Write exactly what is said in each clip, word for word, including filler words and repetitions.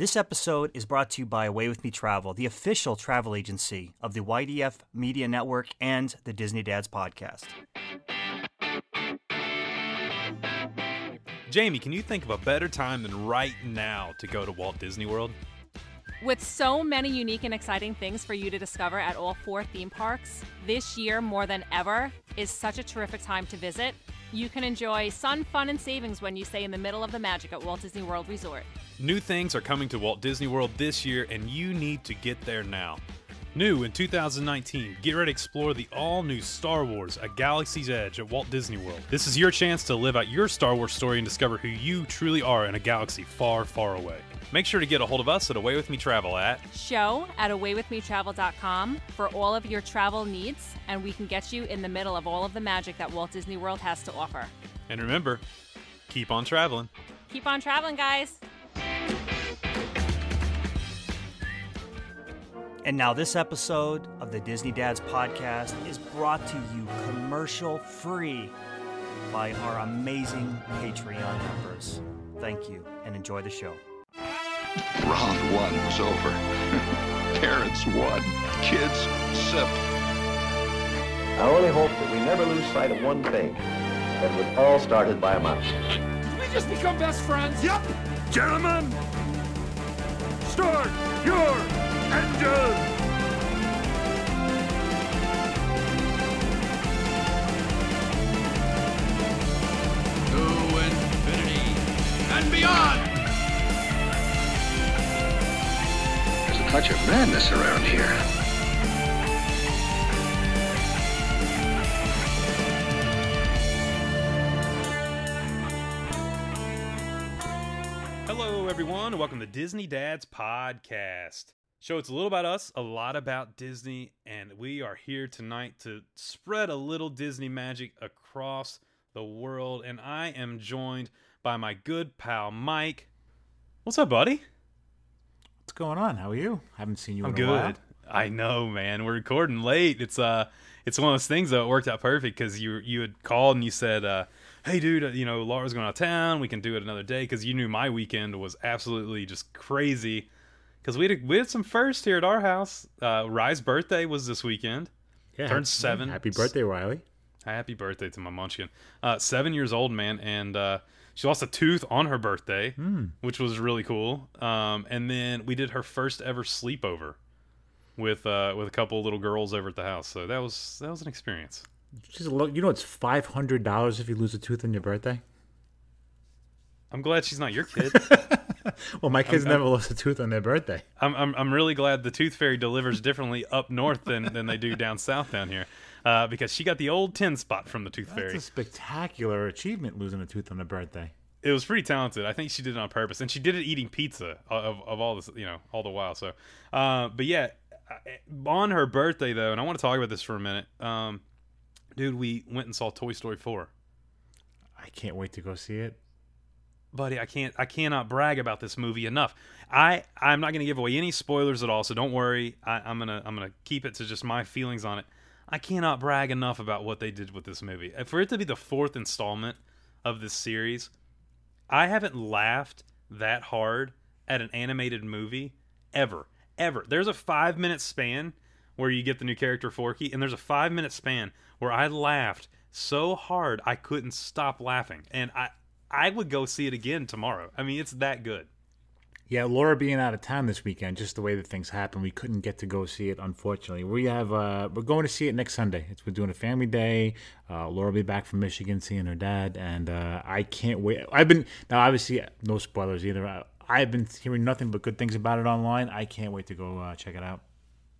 This episode is brought to you by Away With Me Travel, the official travel agency of the Y D F Media Network and the Disney Dads Podcast. Jamie, can you think of a better time than right now to go to Walt Disney World? With so many unique and exciting things for you to discover at all four theme parks, this year more than ever is such a terrific time to visit. You can enjoy sun, fun, and savings when you stay in the middle of the magic at Walt Disney World Resort. New things are coming to Walt Disney World this year, and you need to get there now. New in two thousand nineteen, get ready to explore the all-new Star Wars: A Galaxy's Edge at Walt Disney World. This is your chance to live out your Star Wars story and discover who you truly are in a galaxy far, far away. Make sure to get a hold of us at Away With Me Travel at show at away with me travel dot com for all of your travel needs, and we can get you in the middle of all of the magic that Walt Disney World has to offer. And remember, keep on traveling. Keep on traveling, guys. And now this episode of the Disney Dads Podcast is brought to you commercial-free by our amazing Patreon members. Thank you, and enjoy the show. Round one was over. Parents won. Kids sipped. I only hope that we never lose sight of one thing, that it was all started by a mouse. Did we just become best friends? Yep. Gentlemen, start your... Engine! To infinity and beyond! There's a touch of madness around here. Hello, everyone, and welcome to Disney Dads Podcast. Show it's a little about us, a lot about Disney, and we are here tonight to spread a little Disney magic across the world. And I am joined by my good pal Mike. What's up, buddy? What's going on? How are you? I haven't seen you I'm in a good. while. I know, man. We're recording late. It's uh, it's one of those things though. It worked out perfect because you you had called and you said, uh, "Hey, dude, you know Laura's going out of town. We can do it another day." Because you knew my weekend was absolutely just crazy. Because we had, we had some firsts here at our house. Uh, Rye's birthday was this weekend. Yeah, turned seven. Happy birthday, Riley. Happy birthday to my munchkin. Uh, seven years old, man. And uh, she lost a tooth on her birthday, mm. which was really cool. Um, and then we did her first ever sleepover with uh, with a couple little girls over at the house. So that was that was an experience. She's a little, you know, it's five hundred dollars if you lose a tooth on your birthday. I'm glad she's not your kid. Well, my kids I'm, never I'm, lost a tooth on their birthday. I'm, I'm I'm really glad the tooth fairy delivers differently up north than, than they do down south down here, uh, because she got the old ten spot from the tooth That's fairy. That's a spectacular achievement, losing a tooth on a birthday. It was pretty talented. I think she did it on purpose, and she did it eating pizza of of all this, you know, all the while. So, uh, but yeah, on her birthday though, and I want to talk about this for a minute, um, dude. We went and saw Toy Story four. I can't wait to go see it. Buddy, I can't. I cannot brag about this movie enough. I I'm not going to give away any spoilers at all, so don't worry. I, I'm gonna I'm gonna keep it to just my feelings on it. I cannot brag enough about what they did with this movie. For it to be the fourth installment of this series, I haven't laughed that hard at an animated movie ever, ever. There's a five minute span where you get the new character Forky, and there's a five minute span where I laughed so hard I couldn't stop laughing, and I. I would go see it again tomorrow. I mean, it's that good. Yeah, Laura being out of town this weekend, just the way that things happen, we couldn't get to go see it, unfortunately. We have, uh, we're going to see it next Sunday. It's, we're doing a family day. Uh, Laura will be back from Michigan seeing her dad, and uh, I can't wait. I've been, now obviously, no spoilers either. I, I've been hearing nothing but good things about it online. I can't wait to go uh, check it out.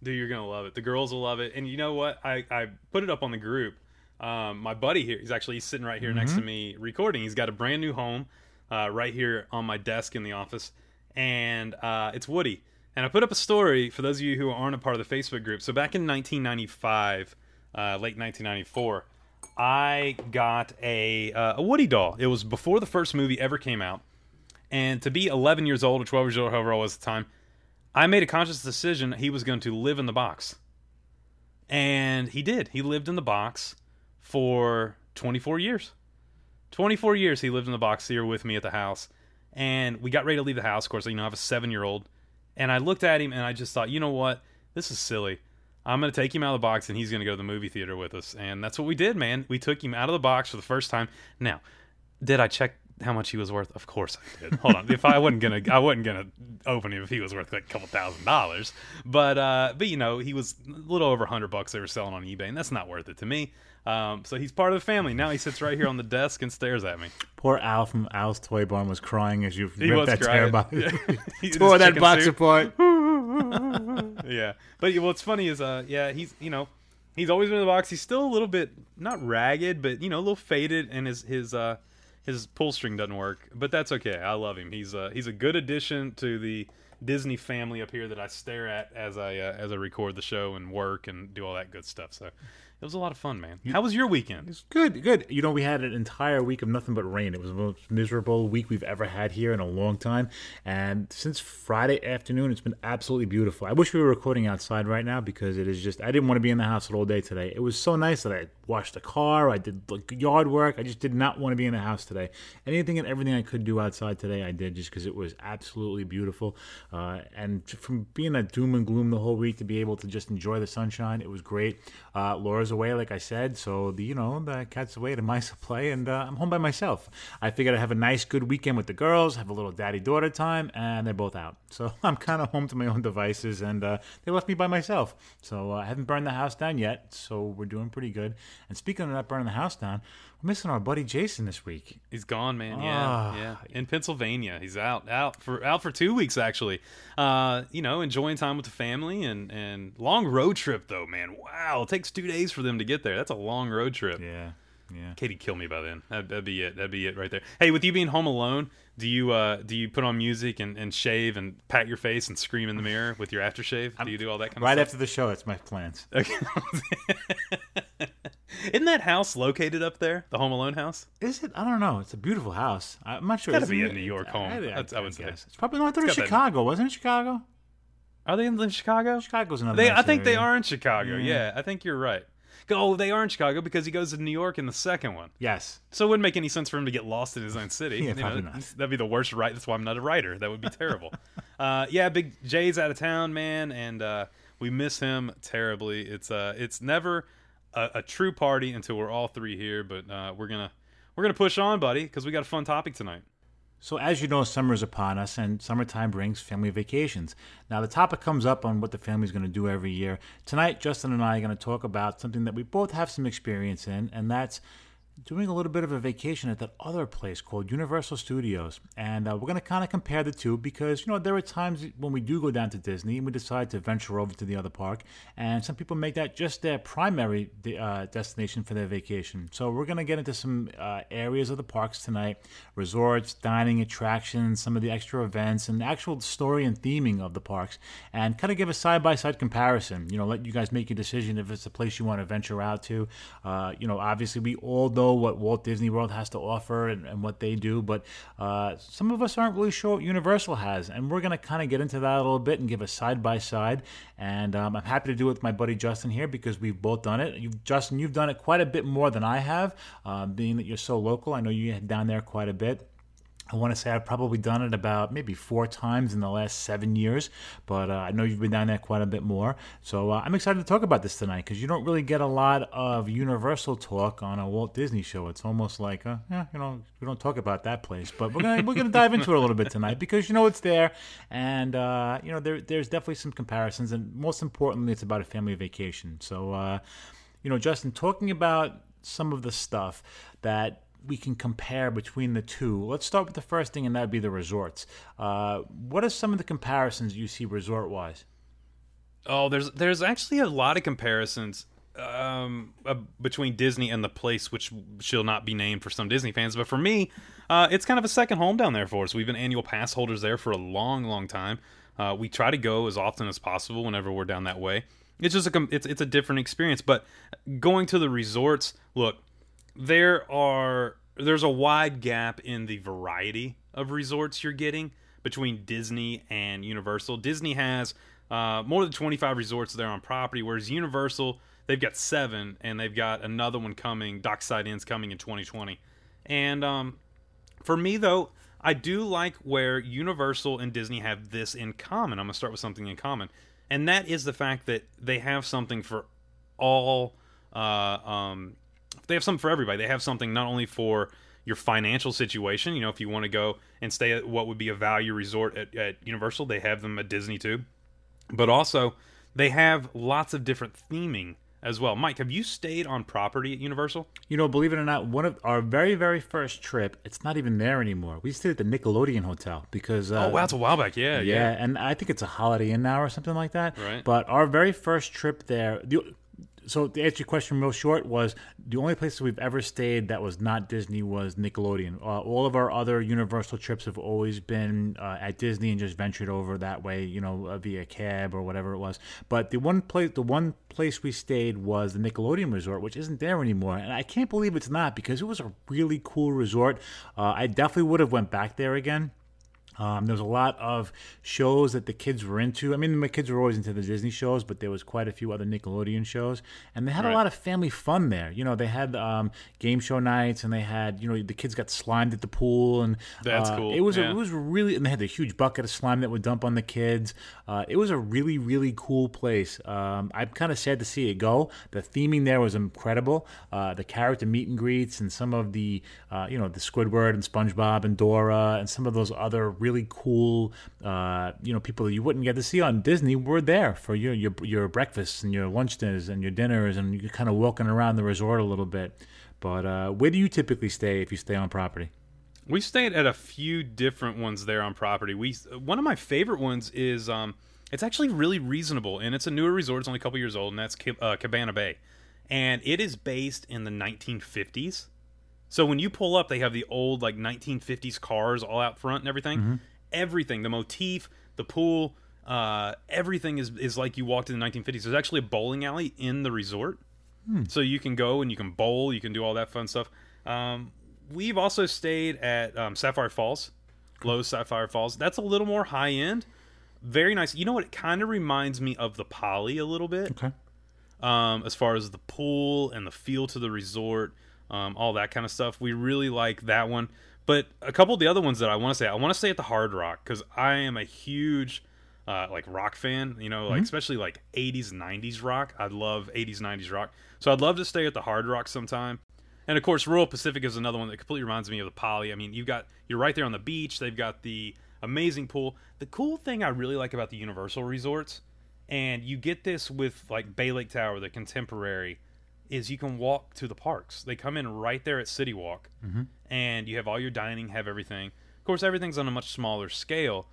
Dude, you're going to love it. The girls will love it. And you know what? I, I put it up on the group. Um, my buddy here, he's actually he's sitting right here mm-hmm. next to me recording. He's got a brand new home uh, right here on my desk in the office, and uh, it's Woody. And I put up a story for those of you who aren't a part of the Facebook group. So back in nineteen ninety-five, uh, late nineteen ninety-four, I got a, uh, a Woody doll. It was before the first movie ever came out. And to be eleven years old or twelve years old, however I was at the time, I made a conscious decision he was going to live in the box. And he did. He lived in the box. For twenty-four years. twenty-four years he lived in the box here with me at the house. And we got ready to leave the house. Of course, you know, I have a seven-year-old. And I looked at him, and I just thought, you know what? This is silly. I'm going to take him out of the box, and he's going to go to the movie theater with us. And that's what we did, man. We took him out of the box for the first time. Now, did I check how much he was worth? Of course I did. Hold on. If I wasn't going to, I wasn't going to open him if he was worth like a couple thousand dollars. But, uh, but you know, he was a little over a hundred bucks they were selling on eBay, and that's not worth it to me. Um, so he's part of the family. Now he sits right here on the desk and stares at me. Poor Al from Al's Toy Barn was crying as you ripped that crying. Tear yeah. He tore that box suit. apart. Yeah. But what's funny is, uh, yeah, he's, you know, he's always been in the box. He's still a little bit, not ragged, but, you know, a little faded, and his, his, uh, his pull string doesn't work, but that's okay. I love him. He's a, he's a good addition to the Disney family up here that I stare at as I uh, as I record the show and work and do all that good stuff. So it was a lot of fun, man. How was your weekend? It was good, good. You know, we had an entire week of nothing but rain. It was the most miserable week we've ever had here in a long time. And since Friday afternoon, it's been absolutely beautiful. I wish we were recording outside right now because it is just, I didn't want to be in the house all day today. It was so nice that I washed the car. I did like yard work. I just did not want to be in the house today. Anything and everything I could do outside today, I did just because it was absolutely beautiful. Uh, and from being at doom and gloom the whole week to be able to just enjoy the sunshine, it was great. Uh, Laura's away, like I said, so the, you know, the cat's away to my play, and uh, I'm home by myself. I figured I'd have a nice, good weekend with the girls, have a little daddy-daughter time, and they're both out. So I'm kind of home to my own devices, and uh, they left me by myself. So uh, I haven't burned the house down yet, so we're doing pretty good. And speaking of not burning the house down, we're missing our buddy Jason this week. He's gone, man. Yeah, oh. yeah. In Pennsylvania, he's out, out for out for two weeks actually. Uh, you know, enjoying time with the family and, and long road trip though, man. Wow, it takes two days for them to get there. That's a long road trip. Yeah, yeah. Katie'd kill me by then. That'd, that'd be it. That'd be it right there. Hey, with you being home alone, do you uh, do you put on music and, and shave and pat your face and scream in the mirror with your aftershave? I'm, do you do all that kind right of stuff? Right after the show, that's my plans. Okay. Isn't that house located up there, the Home Alone house? Is it? I don't know. It's a beautiful house. I'm not sure. It's got to be a New York home. I, I, I, I would I say. It's probably not. I thought it was Chicago. That... Wasn't it Chicago? Are they in Chicago? Chicago's another they, I think area. They are in Chicago. Mm-hmm. Yeah, I think you're right. Oh, they are in Chicago because he goes to New York in the second one. Yes. So it wouldn't make any sense for him to get lost in his own city. Yeah, you probably know, not. That'd be the worst write. That's why I'm not a writer. That would be terrible. uh, yeah, Big Jay's out of town, man, and uh, we miss him terribly. It's uh, it's never... A, a true party until we're all three here, but uh, we're gonna we're gonna push on, buddy, because we got a fun topic tonight. So as you know, summer's upon us, and summertime brings family vacations. Now, the topic comes up on what the family's going to do every year. Tonight, Justin and I are going to talk about something that we both have some experience in, and that's doing a little bit of a vacation at that other place called Universal Studios. And uh, we're going to kind of compare the two because, you know, there are times when we do go down to Disney and we decide to venture over to the other park. And some people make that just their primary uh, destination for their vacation. So we're going to get into some uh, areas of the parks tonight, resorts, dining, attractions, some of the extra events, and the actual story and theming of the parks. And kind of give a side-by-side comparison, you know, let you guys make your decision if it's a place you want to venture out to. Uh, you know, obviously we all know what Walt Disney World has to offer and, and what they do, but uh, some of us aren't really sure what Universal has, and we're going to kind of get into that a little bit and give a side-by-side, and um, I'm happy to do it with my buddy Justin here because we've both done it. You've, Justin, you've done it quite a bit more than I have, uh, being that you're so local. I know you're down there quite a bit. I want to say I've probably done it about maybe four times in the last seven years, but uh, I know you've been down there quite a bit more. So uh, I'm excited to talk about this tonight because you don't really get a lot of Universal talk on a Walt Disney show. It's almost like, uh, yeah, you know, we don't talk about that place, but we're gonna we're gonna dive into it a little bit tonight because you know it's there, and uh, you know there there's definitely some comparisons, and most importantly, it's about a family vacation. So uh, you know, Justin, talking about some of the stuff that we can compare between the two. Let's start with the first thing, and that would be the resorts. Uh, what are some of the comparisons you see resort-wise? Oh, there's there's actually a lot of comparisons um, uh, between Disney and the place, which shall not be named for some Disney fans. But for me, uh, it's kind of a second home down there for us. We've been annual pass holders there for a long, long time. Uh, we try to go as often as possible whenever we're down that way. It's just a it's it's a different experience. But going to the resorts, look, There are there's a wide gap in the variety of resorts you're getting between Disney and Universal. Disney has uh, more than twenty-five resorts there on property, whereas Universal, they've got seven, and they've got another one coming, Dockside Inn's coming in twenty twenty. And um, for me, though, I do like where Universal and Disney have this in common. I'm going to start with something in common. And that is the fact that they have something for all... Uh, um, they have something for everybody. They have something not only for your financial situation. You know, if you want to go and stay at what would be a value resort at, at Universal, they have them at Disney too. But also, they have lots of different theming as well. Mike, have you stayed on property at Universal? You know, believe it or not, one of our very, very first trip, it's not even there anymore. We stayed at the Nickelodeon Hotel because... Uh, oh, wow, it's a while back, yeah, yeah. Yeah, and I think it's a Holiday Inn now or something like that. Right. But our very first trip there... The, so to answer your question real short, was the only place we've ever stayed that was not Disney was Nickelodeon. Uh, all of our other Universal trips have always been uh, at Disney and just ventured over that way, you know, uh, via cab or whatever it was. But the one place, the one place we stayed was the Nickelodeon Resort, which isn't there anymore, and I can't believe it's not because it was a really cool resort. Uh, I definitely would have went back there again. Um, there was a lot of shows that the kids were into. I mean, my kids were always into the Disney shows, but there was quite a few other Nickelodeon shows. And they had right. a lot of family fun there. You know, they had um, game show nights, and they had, you know, the kids got slimed at the pool. And That's uh, cool. It was, yeah. it was really, and they had a huge bucket of slime that would dump on the kids. Uh, it was a really, really cool place. Um, I'm kind of sad to see it go. The theming there was incredible. Uh, the character meet and greets and some of the, uh, you know, the Squidward and SpongeBob and Dora and some of those other really... really cool, uh, you know, people that you wouldn't get to see on Disney were there for your your, your breakfasts and your lunch dinners and your dinners, and you're kind of walking around the resort a little bit. But uh, where do you typically stay if you stay on property? We stayed at a few different ones there on property. We one of my favorite ones is um, it's actually really reasonable, and it's a newer resort; it's only a couple years old, and that's uh, Cabana Bay, and it is based in the nineteen fifties. So when you pull up, they have the old like nineteen fifties cars all out front and everything. Mm-hmm. Everything, the motif, the pool, uh, everything is is like you walked in the nineteen fifties. There's actually a bowling alley in the resort. Hmm. So you can go and you can bowl, you can do all that fun stuff. Um, we've also stayed at um, Sapphire Falls, Lowe's Sapphire Falls. That's a little more high end. Very nice. You know what? It kind of reminds me of the Poly a little bit. Okay. Um, as far as the pool and the feel to the resort. Um, all that kind of stuff. We really like that one. But a couple of the other ones that I want to say, I want to say at the Hard Rock because I am a huge uh, like rock fan, you know, like mm-hmm. especially like eighties, nineties rock. I love eighties, nineties rock. So I'd love to stay at the Hard Rock sometime. And of course, Royal Pacific is another one that completely reminds me of the Poly. I mean, you've got, you're right there on the beach. They've got the amazing pool. The cool thing I really like about the Universal resorts, and you get this with like Bay Lake Tower, the Contemporary, is you can walk to the parks. They come in right there at City Walk, mm-hmm. and you have all your dining, have everything. Of course, everything's on a much smaller scale,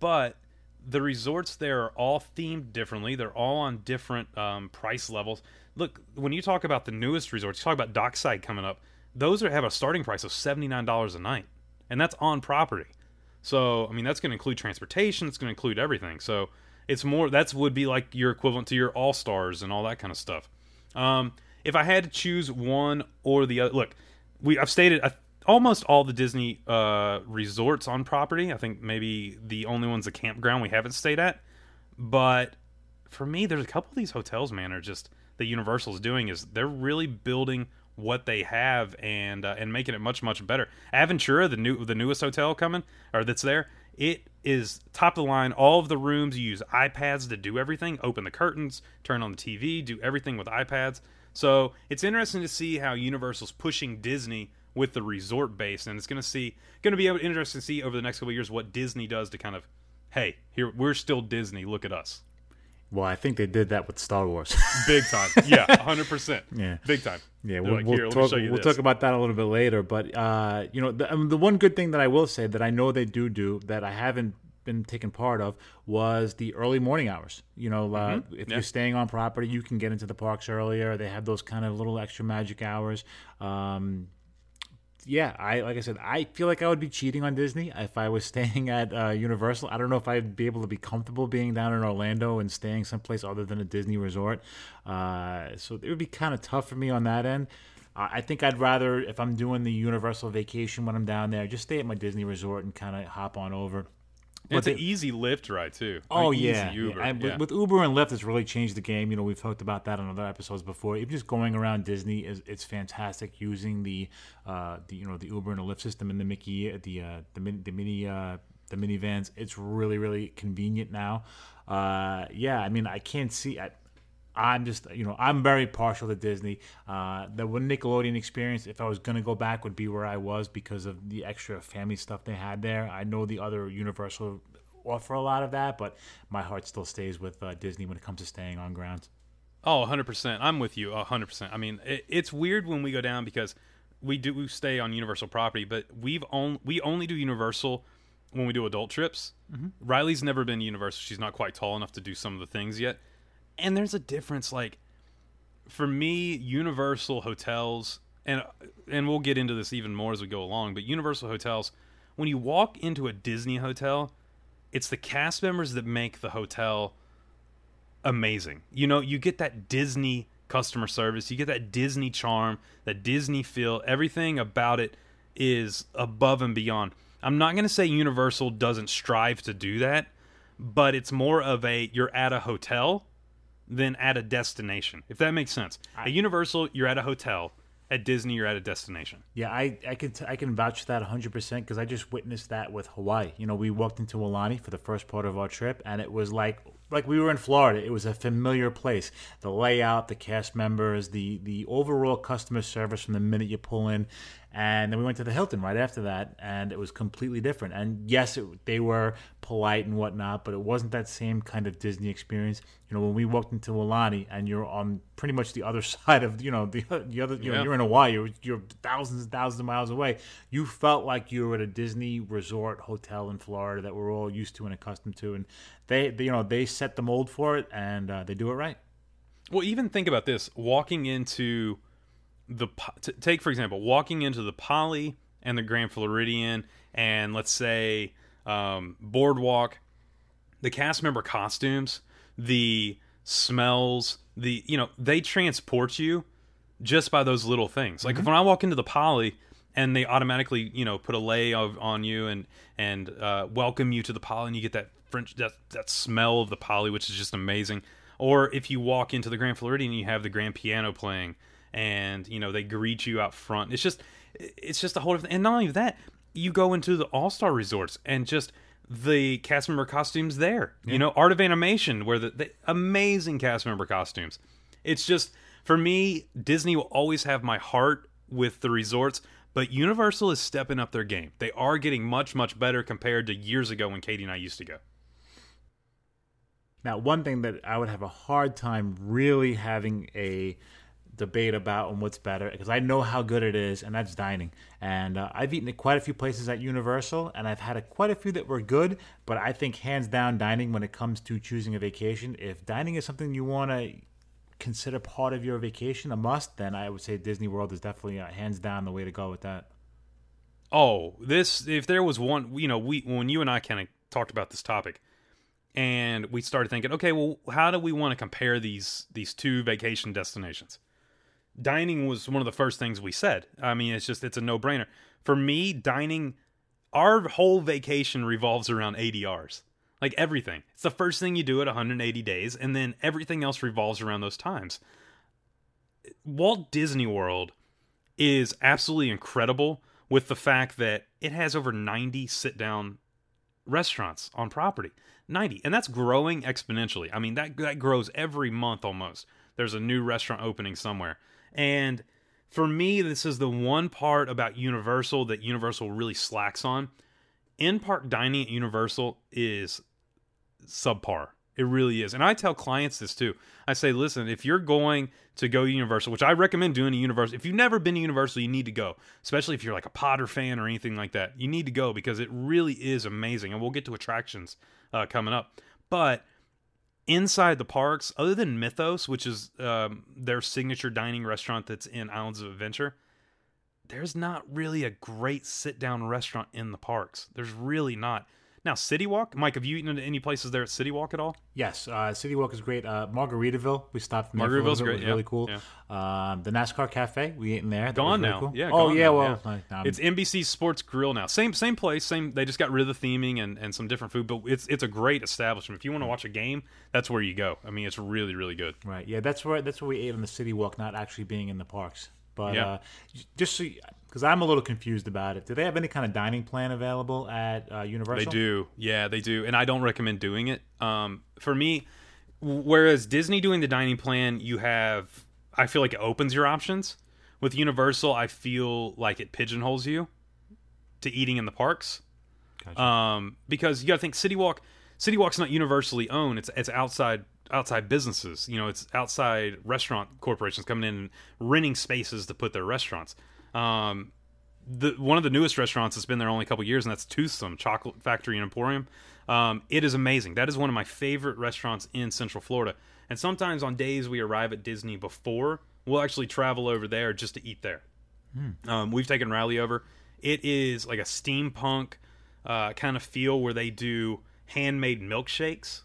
but the resorts there are all themed differently. They're all on different um, price levels. Look, when you talk about the newest resorts, you talk about Dockside coming up, those are, have a starting price of seventy-nine dollars a night, and that's on property. So, I mean, that's going to include transportation. It's going to include everything. So it's more, that's would be like your equivalent to your All-Stars and all that kind of stuff. Um, If I had to choose one or the other, look, we I've stayed at uh, almost all the Disney uh, resorts on property. I think maybe the only one's a campground we haven't stayed at. But for me, there's a couple of these hotels, man, are just that Universal's doing is they're really building what they have and uh, and making it much much better. Aventura, the new the newest hotel coming or that's there, it is top of the line. All of the rooms you use iPads to do everything. Open the curtains, turn on the T V, do everything with iPads. So it's interesting to see how Universal's pushing Disney with the resort base, and it's going to see going to be interesting to see over the next couple of years what Disney does to kind of, hey, here we're still Disney, look at us. Well, I think they did that with Star Wars. Big time. Yeah, one hundred percent. Yeah. Big time. Yeah, we'll, like, we'll, talk, we'll talk about that a little bit later. But, uh, you know, the, um, the one good thing that I will say that I know they do do that I haven't been taken part of was the early morning hours. You know, uh, mm-hmm. if yeah. you're staying on property, you can get into the parks earlier. They have those kind of little extra magic hours. Um, yeah, I like I said, I feel like I would be cheating on Disney if I was staying at uh, Universal. I don't know if I'd be able to be comfortable being down in Orlando and staying someplace other than a Disney resort. Uh, so it would be kind of tough for me on that end. I think I'd rather, if I'm doing the Universal vacation when I'm down there, just stay at my Disney resort and kind of hop on over. And it's they, an easy Lyft ride, too. Oh, an yeah. Easy Uber. Yeah. And yeah. With, with Uber and Lyft, it's really changed the game. You know, we've talked about that on other episodes before. Even just going around Disney, is it's fantastic using the, uh, the, you know, the Uber and the Lyft system and the Mickey, the, uh, the, min, the mini... Uh, the minivans. It's really, really convenient now. Uh, yeah, I mean, I can't see. I, I'm just, you know, I'm very partial to Disney. Uh, the Nickelodeon experience, if I was going to go back, would be where I was because of the extra family stuff they had there. I know the other Universal offer a lot of that, but my heart still stays with uh, Disney when it comes to staying on grounds. Oh, one hundred percent. I'm with you one hundred percent. I mean, it, it's weird when we go down because we do we stay on Universal property, but we've on, we only do Universal when we do adult trips. Mm-hmm. Riley's never been to Universal. She's not quite tall enough to do some of the things yet. And there's a difference. Like, for me, Universal hotels, and and we'll get into this even more as we go along, but Universal hotels, when you walk into a Disney hotel, it's the cast members that make the hotel amazing. You know, you get that Disney customer service. You get that Disney charm, that Disney feel. Everything about it is above and beyond. I'm not going to say Universal doesn't strive to do that, but it's more of a you're at a hotel than at a destination, if that makes sense. I, at Universal, you're at a hotel. At Disney, you're at a destination. Yeah, I, I, can, t- I can vouch for that one hundred percent because I just witnessed that with Hawaii. You know, we walked into Aulani for the first part of our trip, and it was like... Like we were in Florida, it was a familiar place. The layout, the cast members, the the overall customer service from the minute you pull in. And then we went to the Hilton right after that, and it was completely different. And yes, it, they were polite and whatnot, but it wasn't that same kind of Disney experience. You know, when we walked into Aulani, and you're on pretty much the other side of, you know, the, the other, you yeah. know, you're in Hawaii, you're, you're thousands and thousands of miles away. You felt like you were at a Disney resort hotel in Florida that we're all used to and accustomed to. And they, they you know, they set the mold for it, and uh, they do it right. Well, even think about this. Walking into the... T- take, for example, walking into the Poly and the Grand Floridian and, let's say, um, Boardwalk, the cast member costumes, the smells, the... You know, they transport you just by those little things. Like, mm-hmm. when I walk into the Poly and they automatically, you know, put a lay of, on you and, and uh, welcome you to the Poly and you get that... French that that smell of the Poly, which is just amazing. Or if you walk into the Grand Floridian, you have the grand piano playing, and you know they greet you out front. It's just, it's just a whole different. And not only that, you go into the All Star resorts and just the cast member costumes there. Yeah. You know, Art of Animation, where the, the amazing cast member costumes. It's just, for me, Disney will always have my heart with the resorts. But Universal is stepping up their game. They are getting much much better compared to years ago when Katie and I used to go. Now, one thing that I would have a hard time really having a debate about on what's better, because I know how good it is, and that's dining. And uh, I've eaten at quite a few places at Universal, and I've had a, quite a few that were good, but I think hands down dining when it comes to choosing a vacation, if dining is something you want to consider part of your vacation, a must, then I would say Disney World is definitely uh, hands down the way to go with that. Oh, this, if there was one, you know, we when you and I kind of talked about this topic, and we started thinking, okay, well, how do we want to compare these these two vacation destinations? Dining was one of the first things we said. I mean, it's just, it's a no-brainer. For me, dining, our whole vacation revolves around A D Rs. Like everything. It's the first thing you do at one hundred eighty days, and then everything else revolves around those times. Walt Disney World is absolutely incredible with the fact that it has over ninety sit-down restaurants on property. ninety. And that's growing exponentially. I mean, that that grows every month almost. There's a new restaurant opening somewhere. And for me, this is the one part about Universal that Universal really slacks on. In-park dining at Universal is subpar. It really is. And I tell clients this too. I say, listen, if you're going to go to Universal, which I recommend doing to Universal, if you've never been to Universal, you need to go. Especially if you're like a Potter fan or anything like that. You need to go because it really is amazing. And we'll get to attractions uh, coming up. But inside the parks, other than Mythos, which is um, their signature dining restaurant that's in Islands of Adventure, there's not really a great sit-down restaurant in the parks. There's really not. Now, City Walk, Mike, have you eaten at any places there at City Walk at all? Yes, uh, City Walk is great. Uh, Margaritaville, we stopped. Margaritaville's great. It was yeah. really cool. Yeah. Um, the NASCAR Cafe, we ate in there. That gone really now. Cool. Yeah. Oh gone yeah. Now. Well, yeah. Like, um, it's N B C Sports Grill now. Same same place. Same. They just got rid of the theming and, and some different food, but it's it's a great establishment. If you want to watch a game, that's where you go. I mean, it's really really good. Right. Yeah. That's where that's where we ate on the City Walk, not actually being in the parks. But yeah. uh, just so you, because I'm a little confused about it. Do they have any kind of dining plan available at uh, Universal? They do. Yeah, they do. And I don't recommend doing it. Um, for me, whereas Disney doing the dining plan, you have, I feel like it opens your options. With Universal, I feel like it pigeonholes you to eating in the parks. Gotcha. Um, because you got to think City Walk, City Walk's not universally owned. It's it's outside outside businesses. You know, it's outside restaurant corporations coming in and renting spaces to put their restaurants. Um, the one of the newest restaurants that's been there only a couple years, and that's Toothsome Chocolate Factory and Emporium. Um, it is amazing. That is one of my favorite restaurants in Central Florida. And sometimes on days we arrive at Disney before, we'll actually travel over there just to eat there. Mm. Um, we've taken Riley over. It is like a steampunk uh, kind of feel where they do handmade milkshakes.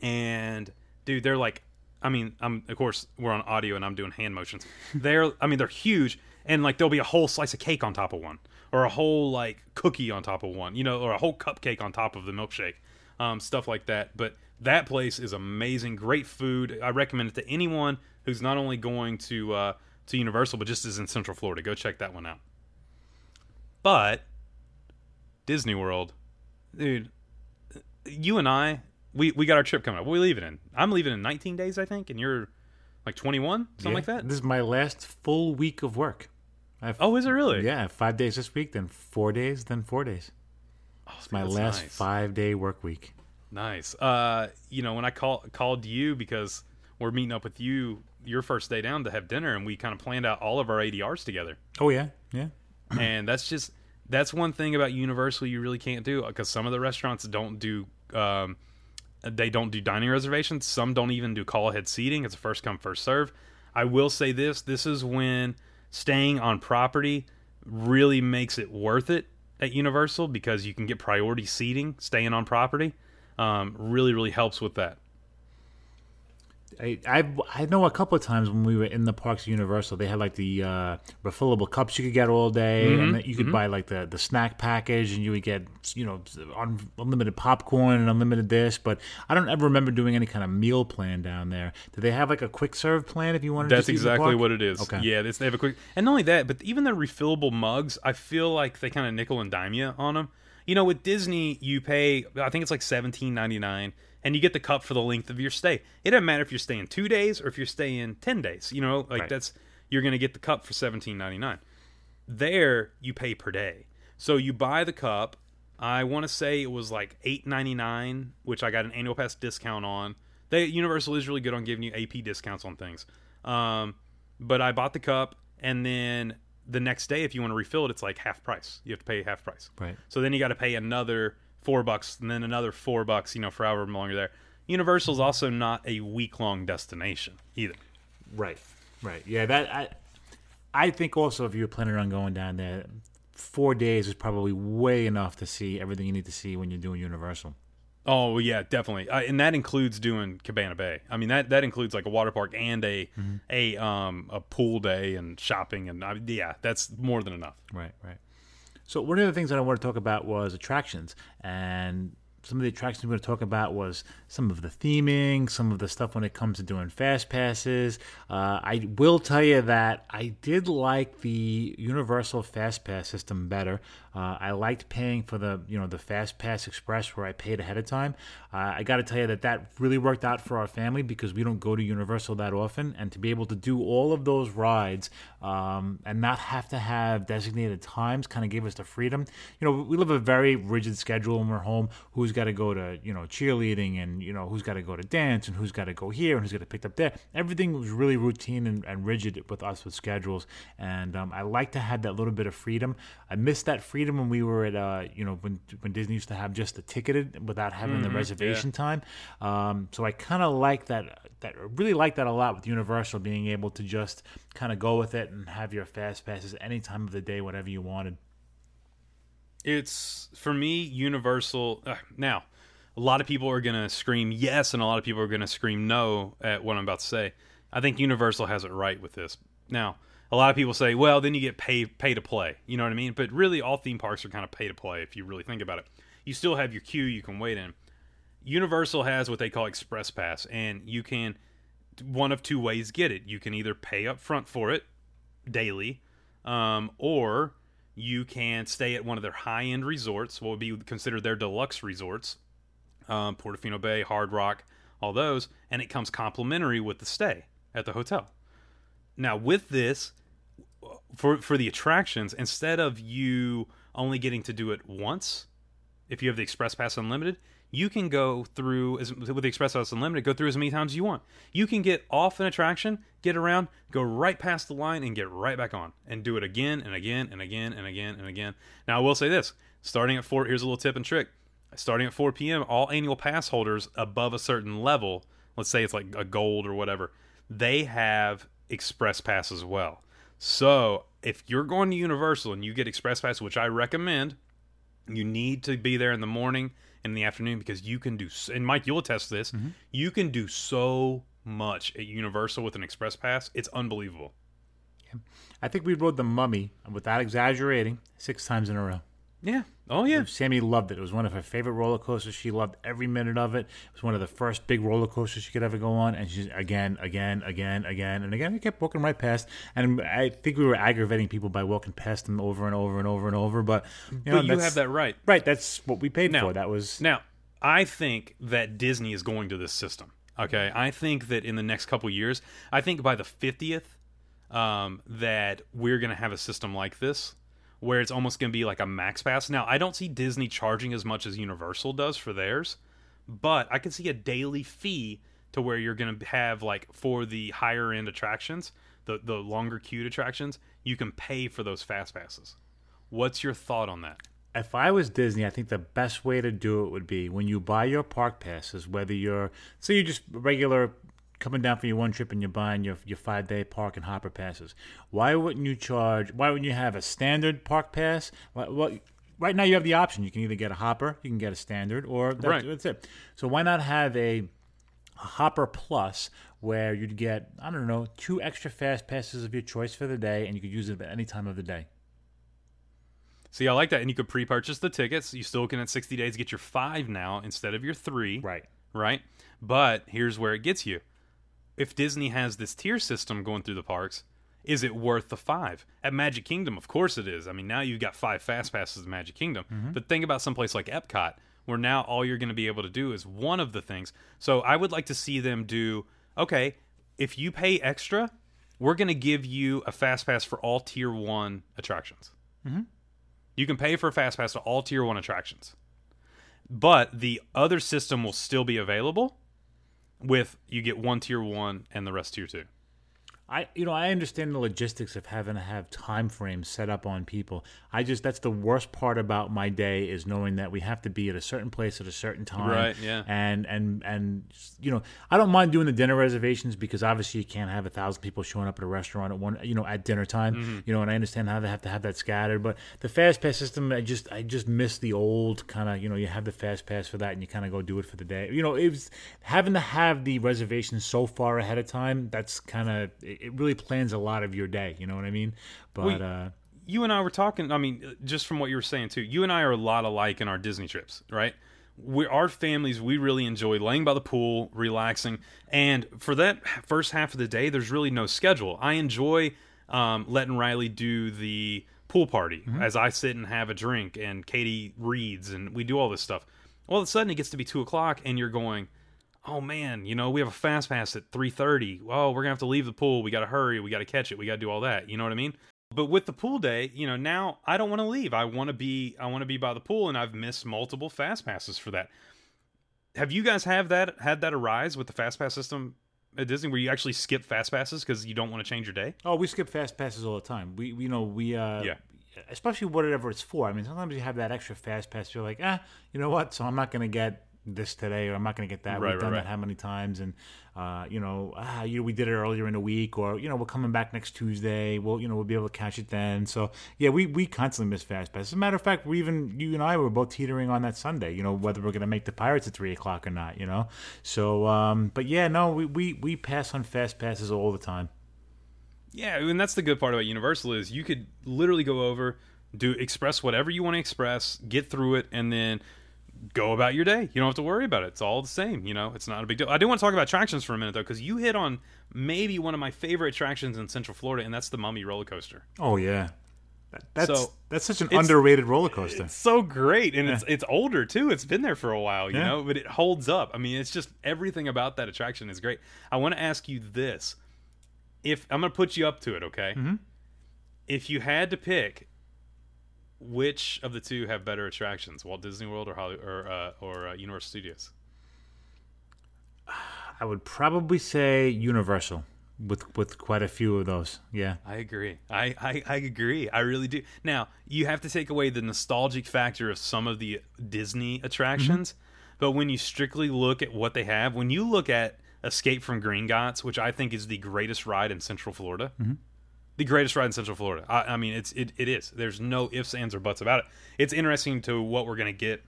And dude, they're like, I mean, I'm of course we're on audio and I'm doing hand motions. They're, I mean, they're huge. And, like, there'll be a whole slice of cake on top of one. Or a whole, like, cookie on top of one. You know, or a whole cupcake on top of the milkshake. Um, stuff like that. But that place is amazing. Great food. I recommend it to anyone who's not only going to uh, to Universal, but just is in Central Florida. Go check that one out. But Disney World, dude, you and I, we, we got our trip coming up. What are we leaving in? I'm leaving in nineteen days, I think. And you're, like, twenty-one? Something yeah. like that? This is my last full week of work. I've, oh, is it really? Yeah, I have five days this week, then four days, then four days. Oh, it's my last nice. five-day work week. Nice. Uh, you know, when I call, called you because we're meeting up with you your first day down to have dinner, and we kind of planned out all of our A D Rs together. Oh, yeah, yeah. And that's just – that's one thing about Universal you really can't do, because some of the restaurants don't do um, – they don't do dining reservations. Some don't even do call-ahead seating. It's a first-come, first-serve. I will say this. This is when – staying on property really makes it worth it at Universal because you can get priority seating. Staying on property um, really, really helps with that. I, I I know a couple of times when we were in the parks at Universal, they had like the uh, refillable cups you could get all day, mm-hmm. and you could mm-hmm. buy like the, the snack package, and you would get you know un- unlimited popcorn and unlimited this. But I don't ever remember doing any kind of meal plan down there. Did they have like a quick serve plan if you wanted? That's to That's exactly what it is. Okay. Yeah, they have a quick, and not only that, but even their refillable mugs, I feel like they kind of nickel and dime you on them. You know, with Disney, you pay I think it's like seventeen ninety-nine. And you get the cup for the length of your stay. It doesn't matter if you're staying two days or if you're staying ten days. You know, like right. that's you're going to get the cup for seventeen ninety-nine. There you pay per day, so you buy the cup. I want to say it was like eight ninety-nine, which I got an annual pass discount on. They Universal is really good on giving you A P discounts on things. Um, but I bought the cup, and then the next day, if you want to refill it, it's like half price. You have to pay half price. Right. So then you got to pay another. Four bucks, and then another four bucks, you know, for however long you're there. Universal's also not a week-long destination either. Right, right. Yeah, that I, I think also if you're planning on going down there, four days is probably way enough to see everything you need to see when you're doing Universal. Oh, yeah, definitely. Uh, and that includes doing Cabana Bay. I mean, that, that includes like a water park and a mm-hmm. a um a pool day and shopping. And uh, yeah, that's more than enough. Right, right. So one of the things that I want to talk about was attractions, and some of the attractions we were going to talk about was some of the theming, some of the stuff when it comes to doing fast passes. Uh, I will tell you that I did like the Universal Fast Pass system better. Uh, I liked paying for the you know the Fast Pass Express where I paid ahead of time. Uh, I got to tell you that that really worked out for our family because we don't go to Universal that often, and to be able to do all of those rides um, and not have to have designated times kind of gave us the freedom. You know, we live a very rigid schedule when we're home. Who's got to go to you know cheerleading, and you know who's got to go to dance, and who's got to go here, and who's got to pick up there. Everything was really routine and, and rigid with us with schedules, and um, I like to have that little bit of freedom. I miss that freedom when we were at uh, you know when when Disney used to have just the ticketed without having mm-hmm, the reservation yeah. time. Um, so I kind of like that. That really like that a lot with Universal being able to just kind of go with it and have your fast passes any time of the day, whatever you wanted. it's, for me, Universal. Uh, now, a lot of people are going to scream yes, and a lot of people are going to scream no at what I'm about to say. I think Universal has it right with this. Now, a lot of people say, well, then you get pay pay to play. You know what I mean? But really, all theme parks are kind of pay to play if you really think about it. You still have your queue you can wait in. Universal has what they call Express Pass, and you can, one of two ways, get it. You can either pay up front for it daily, um, or you can stay at one of their high-end resorts, what would be considered their deluxe resorts, um, Portofino Bay, Hard Rock, all those, and it comes complimentary with the stay at the hotel. Now, with this, for for the attractions, instead of you only getting to do it once, if you have the Express Pass Unlimited, you can go through, as, with the Express Pass Unlimited, go through as many times as you want. You can get off an attraction, get around, go right past the line, and get right back on. And do it again and again and again and again and again. Now, I will say this. Starting at four, here's a little tip and trick. Starting at four p.m., all annual pass holders above a certain level, let's say it's like a gold or whatever, they have Express Pass as well. So, if you're going to Universal and you get Express Pass, which I recommend, you need to be there in the morning and in the afternoon, because you can do, and Mike, you'll attest to this, mm-hmm. you can do so much at Universal with an Express Pass. It's unbelievable. Yeah. I think we rode The Mummy, without exaggerating, six times in a row. Yeah. Oh, yeah. Sammy loved it. It was one of her favorite roller coasters. She loved every minute of it. It was one of the first big roller coasters she could ever go on. And she's again, again, again, again, and again. We kept walking right past. And I think we were aggravating people by walking past them over and over and over and over. But you, know, but you have that right. Right. That's what we paid now, for. That was Now, I think that Disney is going to this system. Okay. I think that in the next couple years, I think by the fiftieth, um, that we're going to have a system like this, where it's almost going to be like a max pass. Now, I don't see Disney charging as much as Universal does for theirs, but I can see a daily fee to where you're going to have, like, for the higher-end attractions, the, the longer queued attractions, you can pay for those fast passes. What's your thought on that? If I was Disney, I think the best way to do it would be when you buy your park passes, whether you're, say you're just regular coming down for your one trip and you're buying your your five-day park and hopper passes. Why wouldn't you charge? Why wouldn't you have a standard park pass? Well, right now you have the option. You can either get a hopper, you can get a standard, or that's, right. that's it. So why not have a, a hopper plus where you'd get, I don't know, two extra fast passes of your choice for the day, and you could use it at any time of the day. See, I like that. And you could pre-purchase the tickets. You still can, at sixty days, get your five now instead of your three. Right. Right? But here's where it gets you. If Disney has this tier system going through the parks, is it worth the five? At Magic Kingdom, of course it is. I mean, now you've got five fast passes at Magic Kingdom. Mm-hmm. But think about someplace like Epcot, where now all you're going to be able to do is one of the things. So I would like to see them do, okay, if you pay extra, we're going to give you a fast pass for all tier one attractions. Mm-hmm. You can pay for a fast pass to all tier one attractions. But the other system will still be available, with you get one tier one and the rest tier two. I you know I understand the logistics of having to have time frames set up on people. I just that's the worst part about my day is knowing that we have to be at a certain place at a certain time. Right. Yeah. And and and you know I don't mind doing the dinner reservations because obviously you can't have a thousand people showing up at a restaurant at one you know at dinner time. Mm-hmm. You know and I understand how they have to have that scattered. But the fast pass system, I just I just miss the old kind of you know you have the fast pass for that and you kind of go do it for the day. You know it was having to have the reservations so far ahead of time. That's kind of it really plans a lot of your day, you know what I mean? But well, uh, you and I were talking, I mean, just from what you were saying too, you and I are a lot alike in our Disney trips, right? We, our families, we really enjoy laying by the pool, relaxing, and for that first half of the day, there's really no schedule. I enjoy um, letting Riley do the pool party mm-hmm. as I sit and have a drink, and Katie reads, and we do all this stuff. All of a sudden, it gets to be two o'clock, and you're going, oh, man, you know, we have a fast pass at three thirty. Oh, we're going to have to leave the pool. We got to hurry. We got to catch it. We got to do all that. You know what I mean? But with the pool day, you know, now I don't want to leave. I want to be I want to be by the pool, and I've missed multiple fast passes for that. Have you guys have that had that arise with the fast pass system at Disney where you actually skip fast passes because you don't want to change your day? Oh, we skip fast passes all the time. We, you know, we... Uh... Yeah. Especially whatever it's for. I mean, sometimes you have that extra fast pass. You're like, ah, you know what? So I'm not going to get this today, or I'm not going to get that. Right, We've done right, that right. how many times? And, uh, you know, ah, you we did it earlier in the week, or, you know, we're coming back next Tuesday. We'll, you know, we'll be able to catch it then. So, yeah, we, we constantly miss Fast Pass. As a matter of fact, we even, you and I were both teetering on that Sunday, you know, whether we're going to make the Pirates at three o'clock or not, you know. So, um, but, yeah, no, we, we, we pass on Fast Passes all the time. Yeah, and that's the good part about Universal is you could literally go over, do express whatever you want to express, get through it, and then go about your day. You don't have to worry about it. It's all the same, you know. It's not a big deal. I do want to talk about attractions for a minute, though, because you hit on maybe one of my favorite attractions in Central Florida, and that's the Mummy roller coaster. Oh, yeah. That, that's so, that's such an underrated roller coaster. It's so great, and yeah. it's it's older, too. It's been there for a while, you yeah. know, but it holds up. I mean, it's just everything about that attraction is great. I want to ask you this. If I'm going to put you up to it, okay? Mm-hmm. If you had to pick, which of the two have better attractions, Walt Disney World or Hollywood, or uh, or uh, Universal Studios? I would probably say Universal with with quite a few of those. Yeah, I agree. I, I, I agree. I really do. Now, you have to take away the nostalgic factor of some of the Disney attractions, mm-hmm. but when you strictly look at what they have, when you look at Escape from Green Gotts, which I think is the greatest ride in Central Florida, mm-hmm. the greatest ride in Central Florida. I, I mean, it's it, it is. There's no ifs, ands, or buts about it. It's interesting to what we're going to get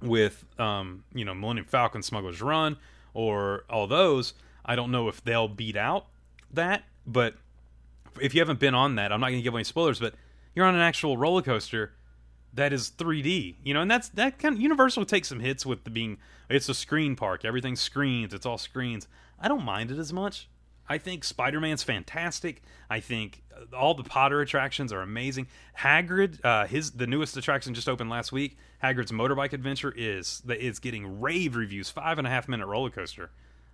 with, um, you know, Millennium Falcon, Smuggler's Run, or all those. I don't know if they'll beat out that, but if you haven't been on that, I'm not going to give any spoilers, but you're on an actual roller coaster that is three D, you know, and that's that kind of Universal takes some hits with the being, it's a screen park. Everything's screens. It's all screens. I don't mind it as much. I think Spider-Man's fantastic. I think all the Potter attractions are amazing. Hagrid, uh, his the newest attraction just opened last week. Hagrid's Motorbike Adventure is is getting rave reviews. Five and a half minute roller coaster.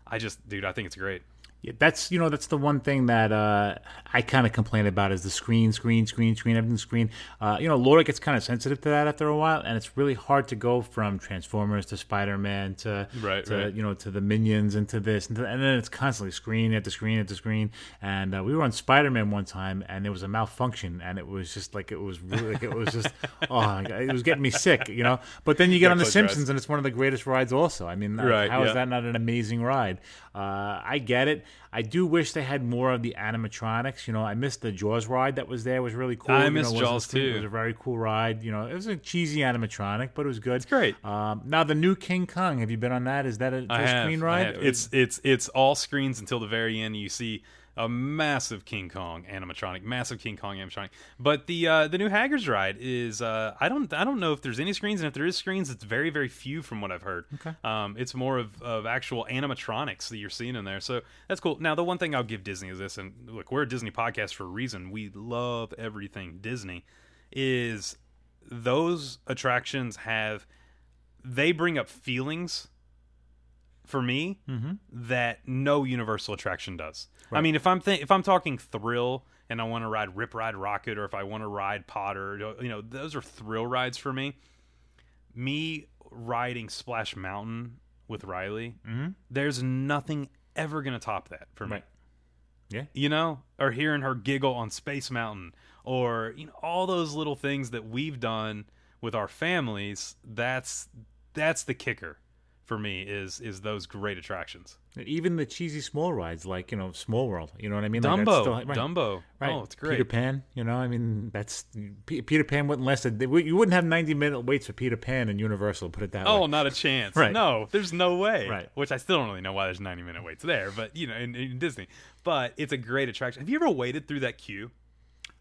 I just, dude, I think it's great. Yeah, that's you know that's the one thing that uh, I kind of complain about is the screen, screen, screen, screen, everything screen. Uh, you know, Laura gets kind of sensitive to that after a while, and it's really hard to go from Transformers to Spider-Man to, right, to right. you know to the Minions and to this, and, to, and then it's constantly screen at the screen at the screen. And uh, we were on Spider-Man one time, and there was a malfunction, and it was just like it was really, like it was just oh, it was getting me sick, you know. But then you get yeah, on The Simpsons, and it's one of the greatest rides, also. I mean, right, how yeah. is that not an amazing ride? Uh, I get it. I do wish they had more of the animatronics. You know, I missed the Jaws ride that was there. It was really cool. I missed you know, Jaws, too. It was a very cool ride. You know, it was a cheesy animatronic, but it was good. It's great. Um, now, the new King Kong, have you been on that? Is that a full screen ride? It's it's it's all screens until the very end. You see a massive King Kong animatronic, massive King Kong animatronic. But the uh, the new Haggard's ride is uh, I don't I don't know if there's any screens, and if there is screens, it's very very few from what I've heard. Okay. Um, it's more of, of actual animatronics that you're seeing in there, so that's cool. Now the one thing I'll give Disney is this, and look, we're a Disney podcast for a reason. We love everything Disney. Is those attractions have they bring up feelings. For me, mm-hmm. that no Universal attraction does. Right. I mean, if I'm th- if I'm talking thrill, and I want to ride Rip Ride Rocket, or if I want to ride Potter, you know, those are thrill rides for me. Me riding Splash Mountain with Riley, mm-hmm. there's nothing ever gonna top that for right. me. Yeah, you know, or hearing her giggle on Space Mountain, or you know, all those little things that we've done with our families. That's that's the kicker. For me is is those great attractions. Even the cheesy small rides like, you know, Small World, you know what I mean? Dumbo. Like still, right, Dumbo. Right. Oh, it's great. Peter Pan, you know, I mean, that's P- Peter Pan wouldn't last a, you wouldn't have ninety minute waits for Peter Pan in Universal, put it that oh, way. Oh, not a chance. Right. No, there's no way. Right. Which I still don't really know why there's ninety minute waits there, but you know, in, in Disney. But it's a great attraction. Have you ever waited through that queue?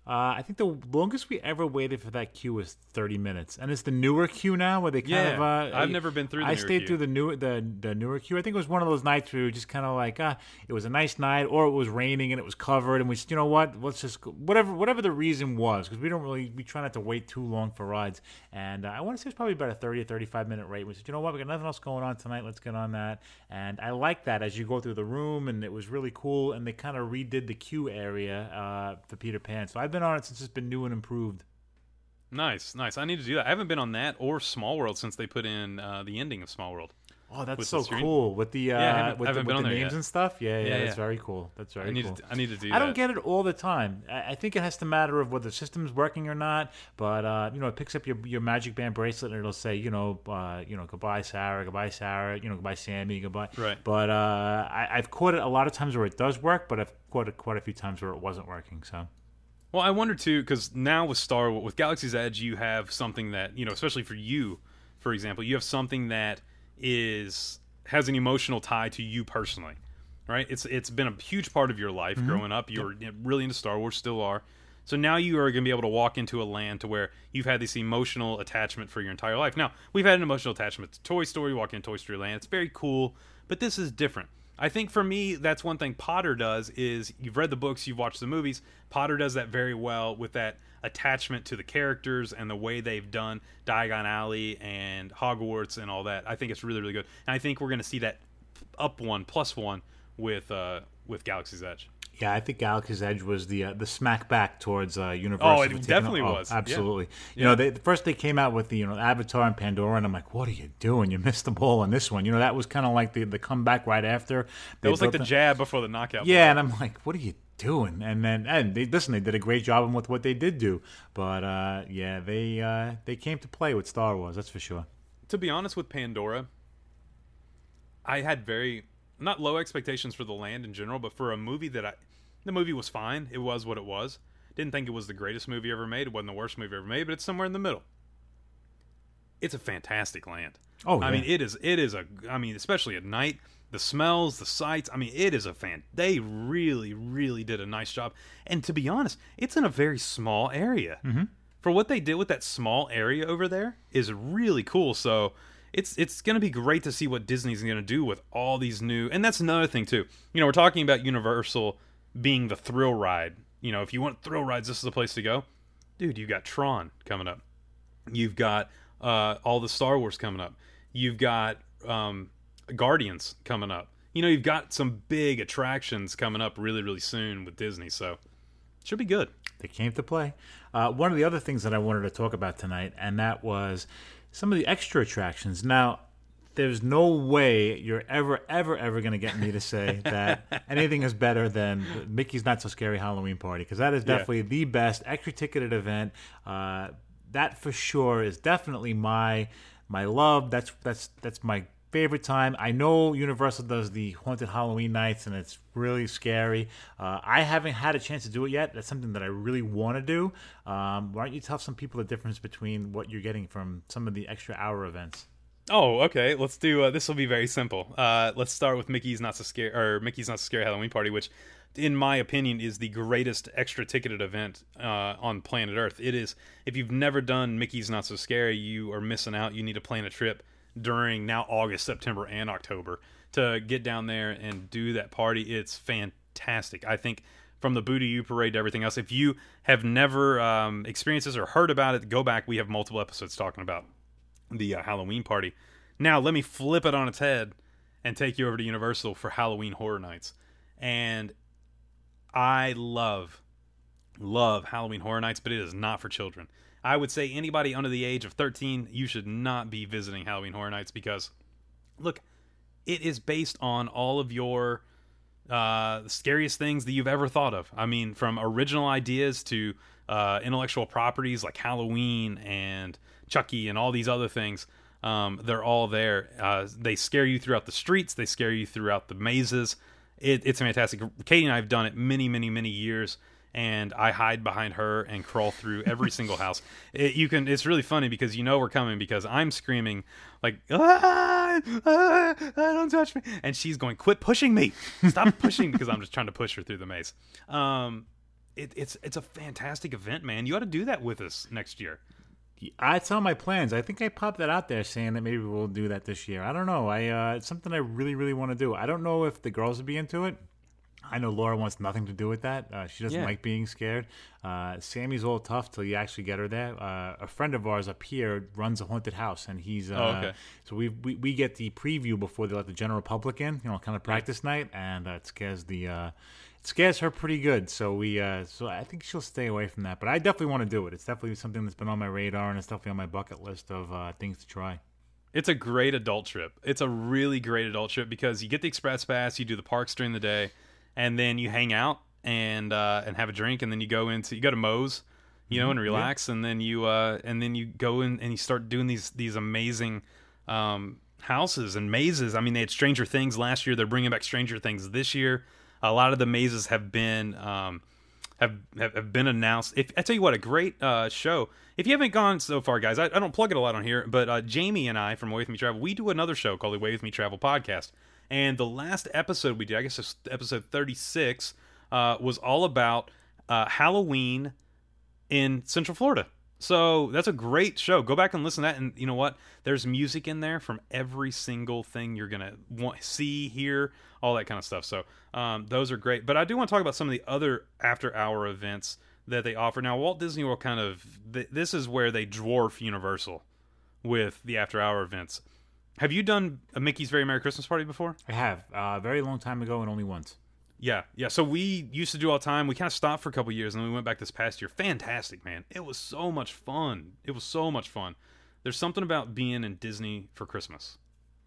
Uh, I think the longest we ever waited for that queue was thirty minutes, and it's the newer queue now where they kind yeah, of. Uh, I've I, never been through. The I newer stayed queue. through the new the the newer queue. I think it was one of those nights where we were just kind of like, ah, it was a nice night, or it was raining and it was covered, and we said, you know what, let's just whatever whatever the reason was, because we don't really we try not to wait too long for rides, and uh, I want to say it's probably about a thirty or thirty-five minute wait. We said, you know what, we got nothing else going on tonight, let's get on that, and I like that as you go through the room, and it was really cool, and they kind of redid the queue area uh, for Peter Pan, so I've been on it since it's been new and improved. Nice, nice. I need to do that. I haven't been on that or Small World since they put in uh, the ending of Small World. Oh, that's so cool. With the uh, yeah, with the, with the names yet. and stuff. Yeah, yeah, yeah, yeah, that's very cool. That's very I need cool. To, I need to do I that. I don't get it all the time. I, I think it has to matter of whether the system's working or not. But, uh, you know, it picks up your, your Magic Band bracelet and it'll say, you know, uh, you know, goodbye, Sarah, goodbye, Sarah, you know, goodbye, Sammy, goodbye. Right. But uh, I, I've caught it a lot of times where it does work, but I've caught it quite a few times where it wasn't working, so... Well, I wonder, too, because now with Star Wars, with Galaxy's Edge, you have something that, you know, especially for you, for example, you have something that is has an emotional tie to you personally, right? It's It's been a huge part of your life mm-hmm. growing up. You were really into Star Wars, still are. So now you are going to be able to walk into a land to where you've had this emotional attachment for your entire life. Now, we've had an emotional attachment to Toy Story, walking into Toy Story Land. It's very cool, but this is different. I think for me, that's one thing Potter does is you've read the books, you've watched the movies. Potter does that very well with that attachment to the characters and the way they've done Diagon Alley and Hogwarts and all that. I think it's really, really good. And I think we're going to see that up one, plus one with uh, with Galaxy's Edge. Yeah, I think Galaxy's Edge was the uh, the smack back towards uh, Universal. Oh, it definitely oh, was. Absolutely. Yeah. You know, they, first they came out with the you know Avatar and Pandora, and I'm like, what are you doing? You missed the ball on this one. You know, that was kind of like the, the comeback right after. It was like the, the jab before the knockout. Yeah, ball. And I'm like, what are you doing? And then, and they, listen, they did a great job with what they did do. But, uh, yeah, they uh, they came to play with Star Wars, that's for sure. To be honest with Pandora, I had very... not low expectations for the land in general, but for a movie that I... The movie was fine. It was what it was. Didn't think it was the greatest movie ever made. It wasn't the worst movie ever made, but it's somewhere in the middle. It's a fantastic land. Oh, yeah. I mean, it is... It is a... I mean, especially at night, the smells, the sights. I mean, it is a fan... They really, really did a nice job. And to be honest, it's in a very small area. Mm-hmm. For what they did with that small area over there is really cool, so... It's it's going to be great to see what Disney's going to do with all these new... And that's another thing, too. You know, we're talking about Universal being the thrill ride. You know, if you want thrill rides, this is the place to go. Dude, you've got Tron coming up. You've got uh, all the Star Wars coming up. You've got um, Guardians coming up. You know, you've got some big attractions coming up really, really soon with Disney, so... Should be good. They came to play. Uh, one of the other things that I wanted to talk about tonight, and that was... some of the extra attractions. Now, there's no way you're ever, ever, ever going to get me to say that anything is better than Mickey's Not-So-Scary Halloween Party, because that is definitely yeah. the best extra-ticketed event. Uh, that, for sure, is definitely my my love. That's that's that's my favorite time. I know Universal does the Haunted Halloween Nights, and it's really scary. Uh, I haven't had a chance to do it yet. That's something that I really want to do. Um, why don't you tell some people the difference between what you're getting from some of the extra hour events? Oh, okay. Let's do. Uh, this will be very simple. Uh, let's start with Mickey's Not So Scary or Mickey's Not So Scary Halloween Party, which, in my opinion, is the greatest extra ticketed event uh, on planet Earth. It is. If you've never done Mickey's Not So Scary, you are missing out. You need to plan a trip during now August, September, and October to get down there and do that party. It's fantastic. I think from the Boo to You Parade to everything else, if you have never um, experienced this or heard about it, go back. We have multiple episodes talking about the uh, Halloween party. Now, let me flip it on its head and take you over to Universal for Halloween Horror Nights. And I love, love Halloween Horror Nights, but it is not for children. I would say anybody under the age of thirteen, you should not be visiting Halloween Horror Nights because, look, it is based on all of your uh, scariest things that you've ever thought of. I mean, from original ideas to uh, intellectual properties like Halloween and Chucky and all these other things, um, they're all there. Uh, they scare you throughout the streets. They scare you throughout the mazes. It, it's fantastic. Katie and I have done it many, many, many years and I hide behind her and crawl through every single house. It, you can. It's really funny because you know we're coming because I'm screaming like, ah, ah, don't touch me. And she's going, quit pushing me. Stop pushing because I'm just trying to push her through the maze. Um, it, it's it's a fantastic event, man. You ought to do that with us next year. It's on my plans. I think I popped that out there saying that maybe we'll do that this year. I don't know. I uh, it's something I really, really want to do. I don't know if the girls would be into it. I know Laura wants nothing to do with that. Uh, she doesn't yeah. like being scared. Uh, Sammy's all tough till you actually get her there. Uh, a friend of ours up here runs a haunted house, and he's uh, oh, okay. so we, we we get the preview before they let the general public in. You know, kind of practice night, and uh, it scares the uh, it scares her pretty good. So we uh, so I think she'll stay away from that. But I definitely want to do it. It's definitely something that's been on my radar, and it's definitely on my bucket list of uh, things to try. It's a great adult trip. It's a really great adult trip because you get the express pass, you do the parks during the day, and then you hang out and uh, and have a drink, and then you go into you go to Moe's, you know, and relax, yeah. and then you uh, and then you go in and you start doing these these amazing um, houses and mazes. I mean, they had Stranger Things last year. They're bringing back Stranger Things this year. A lot of the mazes have been um, have, have have been announced. If I tell you what, a great uh, show. If you haven't gone so far, guys, I, I don't plug it a lot on here, but uh, Jamie and I from Away With Me Travel, we do another show called the Away With Me Travel Podcast. And the last episode we did, I guess it was episode thirty-six, uh, was all about uh, Halloween in Central Florida. So that's a great show. Go back and listen to that. And you know what? There's music in there from every single thing you're going to want see, hear, all that kind of stuff. So um, those are great. But I do want to talk about some of the other after-hour events that they offer. Now, Walt Disney World kind of, th- this is where they dwarf Universal with the after-hour events. Have you done a Mickey's Very Merry Christmas Party before? I have. A uh, very long time ago and only once. Yeah, yeah. So we used to do all the time. We kind of stopped for a couple years, and then we went back this past year. Fantastic, man. It was so much fun. It was so much fun. There's something about being in Disney for Christmas,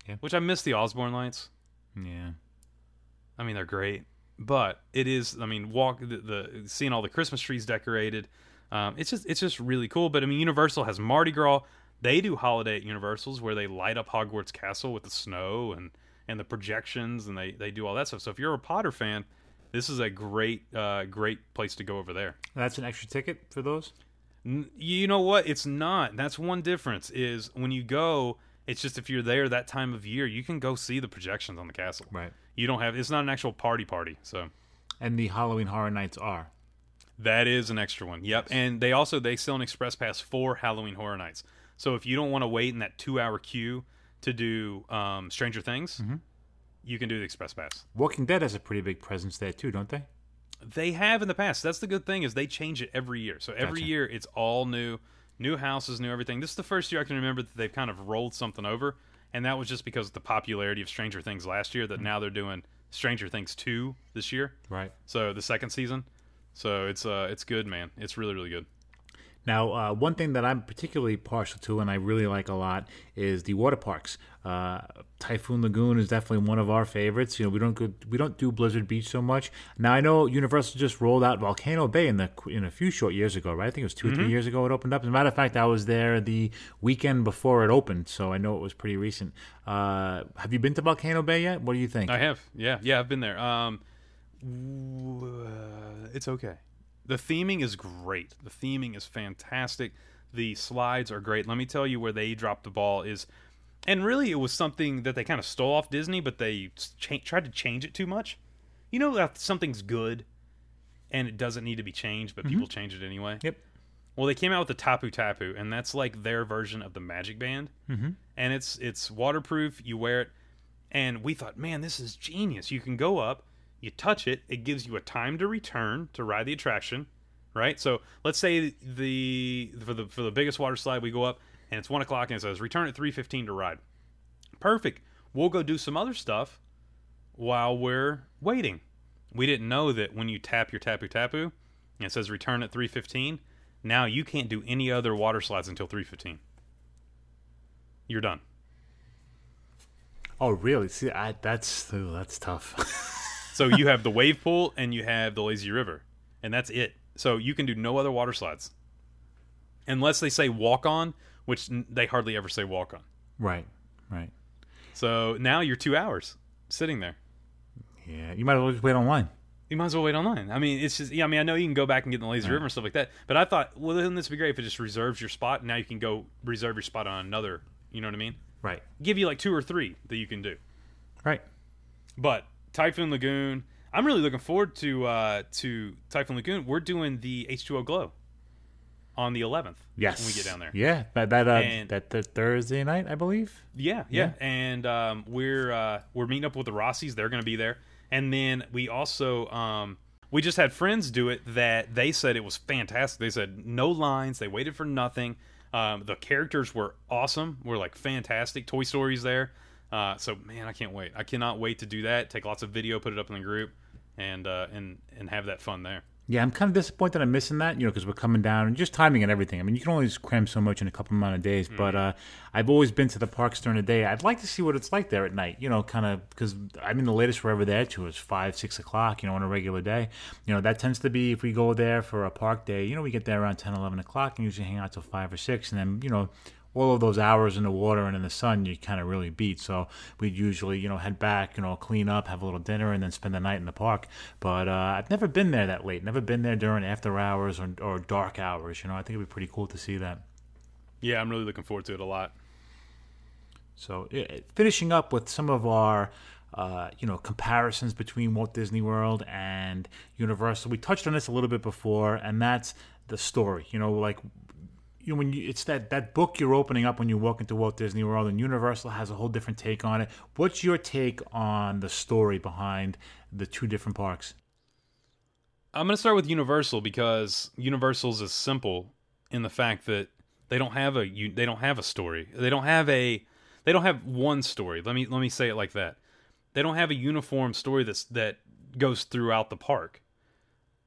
yeah. which I miss the Osborne lights. Yeah. I mean, they're great. But it is, I mean, walk the, the seeing all the Christmas trees decorated. Um, it's just it's just really cool. But I mean, Universal has Mardi Gras. They do holiday at Universal's where they light up Hogwarts Castle with the snow and, and the projections, and they, they do all that stuff. So if you're a Potter fan, this is a great uh, great place to go over there. That's an extra ticket for those? N- you know what? It's not. That's one difference is when you go. It's just if you're there that time of year, you can go see the projections on the castle. Right. You don't have... It's not an actual party party, so... And the Halloween Horror Nights are. That is an extra one, yep. Yes. And they also... They sell an express pass for Halloween Horror Nights. So if you don't want to wait in that two-hour queue to do um, Stranger Things, mm-hmm. you can do the express pass. Walking Dead has a pretty big presence there, too, don't they? They have in the past. That's the good thing, is they change it every year. So every gotcha. year, it's all new... New houses, new everything. This is the first year I can remember that they've kind of rolled something over, and that was just because of the popularity of Stranger Things last year, that now they're doing Stranger Things two this year. Right. So the second season. So it's uh, it's good, man. It's really, really good. Now, uh, one thing that I'm particularly partial to and I really like a lot is the water parks. Uh, Typhoon Lagoon is definitely one of our favorites. You know, we don't go, we don't do Blizzard Beach so much. Now, I know Universal just rolled out Volcano Bay in the in a few short years ago, right? I think it was two mm-hmm. or three years ago it opened up. As a matter of fact, I was there the weekend before it opened, so I know it was pretty recent. Uh, have you been to Volcano Bay yet? What do you think? I have. Yeah, yeah, I've been there. Um, uh, it's okay. The theming is great. The theming is fantastic. The slides are great. Let me tell you where they dropped the ball is, and really it was something that they kind of stole off Disney, but they cha- tried to change it too much. You know that something's good and it doesn't need to be changed, but mm-hmm. people change it anyway. Yep. Well, they came out with the Tapu Tapu, and that's like their version of the Magic Band. Mm-hmm. And it's it's waterproof. You wear it. And we thought, man, this is genius. You can go up. You touch it, it gives you a time to return to ride the attraction, right? So let's say the for the for the biggest water slide, we go up and it's one o'clock and it says return at three fifteen to ride. Perfect. We'll go do some other stuff while we're waiting. We didn't know that when you tap your Tapu Tapu and it says return at three fifteen, now you can't do any other water slides until three fifteen. You're done. Oh really? See, I, that's ooh, that's tough. So you have the wave pool and you have the lazy river, and that's it. So you can do no other water slides, unless they say walk on, which they hardly ever say walk on. Right, right. So now you're two hours sitting there. Yeah, you might as well just wait online. You might as well wait online. I mean, it's just. Yeah, I mean, I know you can go back and get in the lazy right. river and stuff like that, but I thought, well, wouldn't this be great if it just reserves your spot? And now you can go reserve your spot on another. You know what I mean? Right. Give you like two or three that you can do. Right. But. Typhoon Lagoon. I'm really looking forward to uh, to Typhoon Lagoon. We're doing the H two O Glow on the eleventh. Yes, when we get down there. Yeah, that that uh, and, that, that Thursday night, I believe. Yeah, yeah, yeah. And um, we're uh, we're meeting up with the Rossies. They're going to be there, and then we also um, we just had friends do it that they said it was fantastic. They said no lines. They waited for nothing. Um, the characters were awesome. Were like fantastic. Toy Story's there. Uh, so, man, I can't wait. I cannot wait to do that. Take lots of video, put it up in the group, and uh, and and have that fun there. Yeah, I'm kind of disappointed I'm missing that, you know, because we're coming down and just timing and everything. I mean, you can only just cram so much in a couple amount of days, mm. but uh, I've always been to the parks during the day. I'd like to see what it's like there at night, you know, kind of, because I mean, the latest we're ever there to is five, six o'clock, you know, on a regular day. You know, that tends to be, if we go there for a park day, you know, we get there around ten, eleven o'clock and usually hang out till five or six, and then, you know, all of those hours in the water and in the sun, you kind of really beat. So we'd usually, you know, head back, you know, clean up, have a little dinner, and then spend the night in the park. But uh, I've never been there that late. Never been there during after hours or, or dark hours. You know, I think it'd be pretty cool to see that. Yeah, I'm really looking forward to it a lot. So it, finishing up with some of our... Uh, you know, comparisons between Walt Disney World and Universal. We touched on this a little bit before, and that's the story. You know, like, you know, when you, it's that, that book you're opening up when you walk into Walt Disney World, and Universal has a whole different take on it. What's your take on the story behind the two different parks? I'm going to start with Universal because Universal's is simple in the fact that they don't have a they don't have a story. They don't have a they don't have one story. Let me let me say it like that. They don't have a uniform story that's, that goes throughout the park.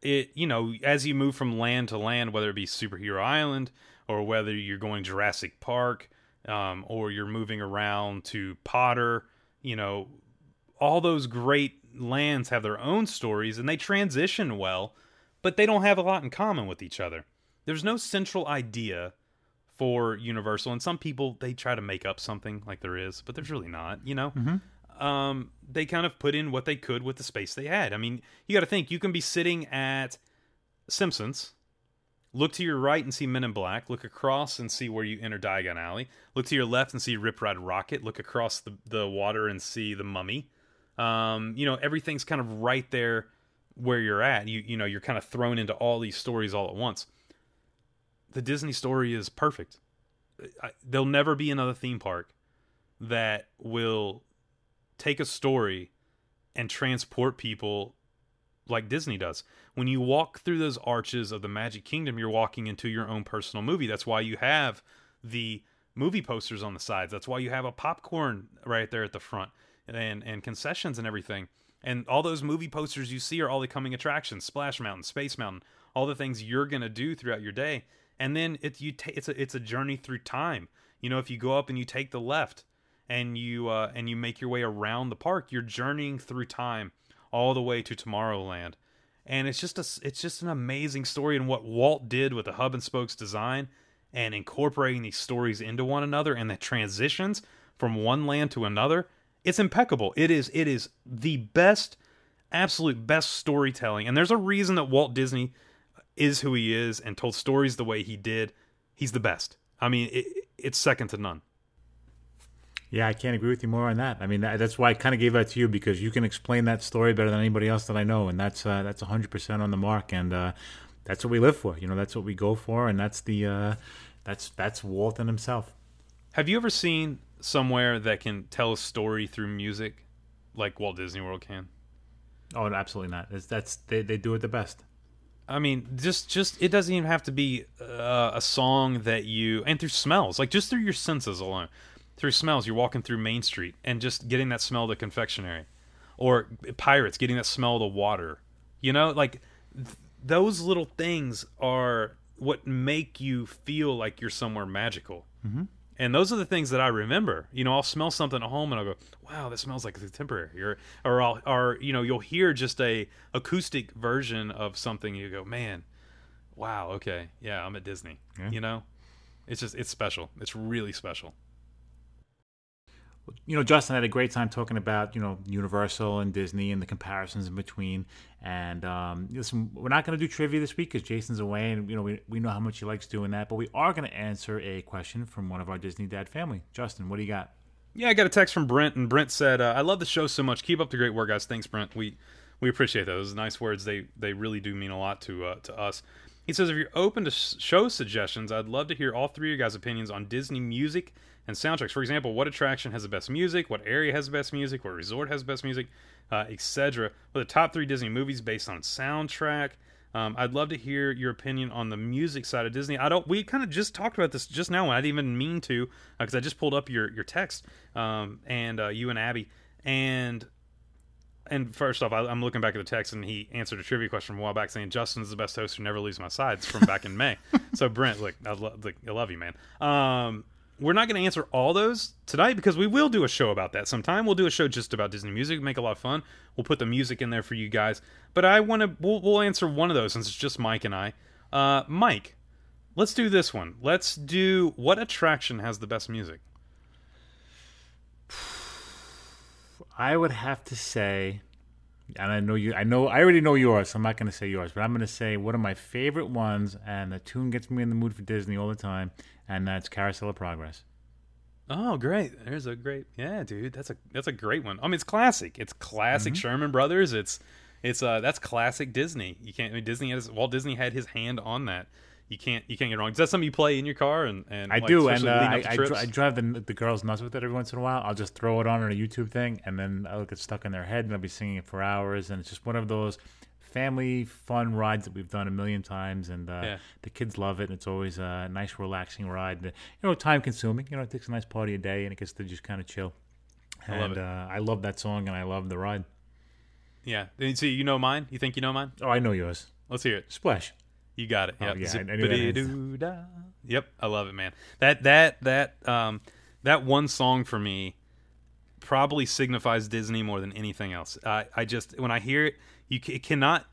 It, you know, as you move from land to land, whether it be Superhero Island or whether you're going Jurassic Park, um, or you're moving around to Potter, you know, all those great lands have their own stories and they transition well, but they don't have a lot in common with each other. There's no central idea for Universal. And some people, they try to make up something like there is, but there's really not, you know? Mm-hmm. Um, they kind of put in what they could with the space they had. I mean, you got to think, you can be sitting at Simpsons, look to your right and see Men in Black, look across and see where you enter Diagon Alley, look to your left and see Rip Ride Rocket, look across the, the water and see The Mummy. Um, you know, everything's kind of right there where you're at. You, you know, you're kind of thrown into all these stories all at once. The Disney story is perfect. I, there'll never be another theme park that will... take a story and transport people like Disney does. When you walk through those arches of the Magic Kingdom, you're walking into your own personal movie. That's why you have the movie posters on the sides. That's why you have a popcorn right there at the front and, and concessions and everything. And all those movie posters you see are all the coming attractions, Splash Mountain, Space Mountain, all the things you're going to do throughout your day. And then it, you ta- it's, a, it's a journey through time. You know, if you go up and you take the left, and you uh, and you make your way around the park, you're journeying through time all the way to Tomorrowland. And it's just a, it's just an amazing story, and what Walt did with the hub and spokes design and incorporating these stories into one another and the transitions from one land to another, it's impeccable. It is it is the best, absolute best storytelling. And there's a reason that Walt Disney is who he is and told stories the way he did. He's the best. I mean, it, it's second to none. Yeah, I can't agree with you more on that. I mean, that, that's why I kind of gave that to you, because you can explain that story better than anybody else that I know, and that's uh, that's one hundred percent on the mark, and uh, that's what we live for. You know, that's what we go for, and that's the uh, that's that's Walt and himself. Have you ever seen somewhere that can tell a story through music, like Walt Disney World can? Oh, absolutely not. It's, that's they they do it the best. I mean, just, just it doesn't even have to be uh, a song that you and through smells, like just through your senses alone. Through smells, you're walking through Main Street and just getting that smell of the confectionery. Or pirates, getting that smell of the water. You know, like, th- those little things are what make you feel like you're somewhere magical. Mm-hmm. And those are the things that I remember. You know, I'll smell something at home and I'll go, wow, that smells like Contemporary. Or, or, I'll, or you know, you'll hear just a acoustic version of something and you go, man, wow, okay, yeah, I'm at Disney. Yeah. You know? It's just, it's special. It's really special. You know, Justin had a great time talking about, you know, Universal and Disney and the comparisons in between. And um, listen, we're not going to do trivia this week because Jason's away, and, you know, we, we know how much he likes doing that. But we are going to answer a question from one of our Disney Dad family. Justin, what do you got? Yeah, I got a text from Brent, and Brent said, uh, I love the show so much. Keep up the great work, guys. Thanks, Brent. We we appreciate those. Those nice words. They they really do mean a lot to uh, to us. He says, if you're open to show suggestions, I'd love to hear all three of your guys' opinions on Disney music and soundtracks. For example, what attraction has the best music? What area has the best music? What resort has the best music? Uh, et cetera. What are the top three Disney movies based on soundtrack? Um, I'd love to hear your opinion on the music side of Disney. I don't. We kind of just talked about this just now. I didn't even mean to, because uh, I just pulled up your your text, um, and uh, you and Abby, and And first off, I, I'm looking back at the text, and he answered a trivia question from a while back saying, Justin's the best host who never leaves my sides, from back in May. So, Brent, look, I, lo- look, I love you, man. Um, we're not going to answer all those tonight because we will do a show about that sometime. We'll do a show just about Disney music, make a lot of fun. We'll put the music in there for you guys. But I want to, we'll, we'll answer one of those since it's just Mike and I. Uh, Mike, let's do this one. Let's do what attraction has the best music? I would have to say, and I know you, I know, I already know yours, so I'm not going to say yours, but I'm going to say one of my favorite ones, and the tune gets me in the mood for Disney all the time, and that's Carousel of Progress. Oh, great. There's a great, yeah, dude, that's a, that's a great one. I mean, it's classic. It's classic mm-hmm. Sherman Brothers. It's, it's, uh, that's classic Disney. You can't, I mean, Disney has, Walt Disney had his hand on that. You can't, you can't get wrong. Is that something you play in your car? And, and I like, do, and uh, I, I, dr- I drive the, the girls nuts with it every once in a while. I'll just throw it on in a YouTube thing, and then I'll get stuck in their head, and I'll be singing it for hours. And it's just one of those family fun rides that we've done a million times, and uh, yeah. the kids love it. And it's always a nice, relaxing ride. That, you know, time consuming. You know, it takes a nice part of your day, and it gets to just kind of chill. And I love it. Uh, I love that song, and I love the ride. Yeah. So you know mine? You think you know mine? Oh, I know yours. Let's hear it. Splash. You got it. Yep. Oh, yeah, I knew that. Yep, I love it, man. That that that um that one song for me probably signifies Disney more than anything else. I I just when I hear it, you c- cannot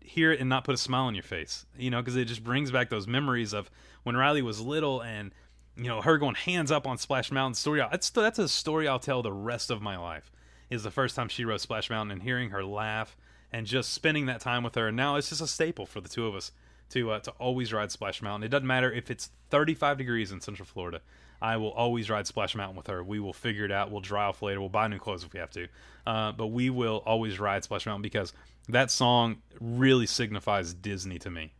hear it and not put a smile on your face. You know, because it just brings back those memories of when Riley was little, and you know her going hands up on Splash Mountain. Story. That's that's a story I'll tell the rest of my life. Is the first time she rode Splash Mountain and hearing her laugh and just spending that time with her. And now it's just a staple for the two of us. To uh, to always ride Splash Mountain. It doesn't matter if it's thirty-five degrees in Central Florida. I will always ride Splash Mountain with her. We will figure it out. We'll dry off later. We'll buy new clothes if we have to. Uh, but we will always ride Splash Mountain because that song really signifies Disney to me.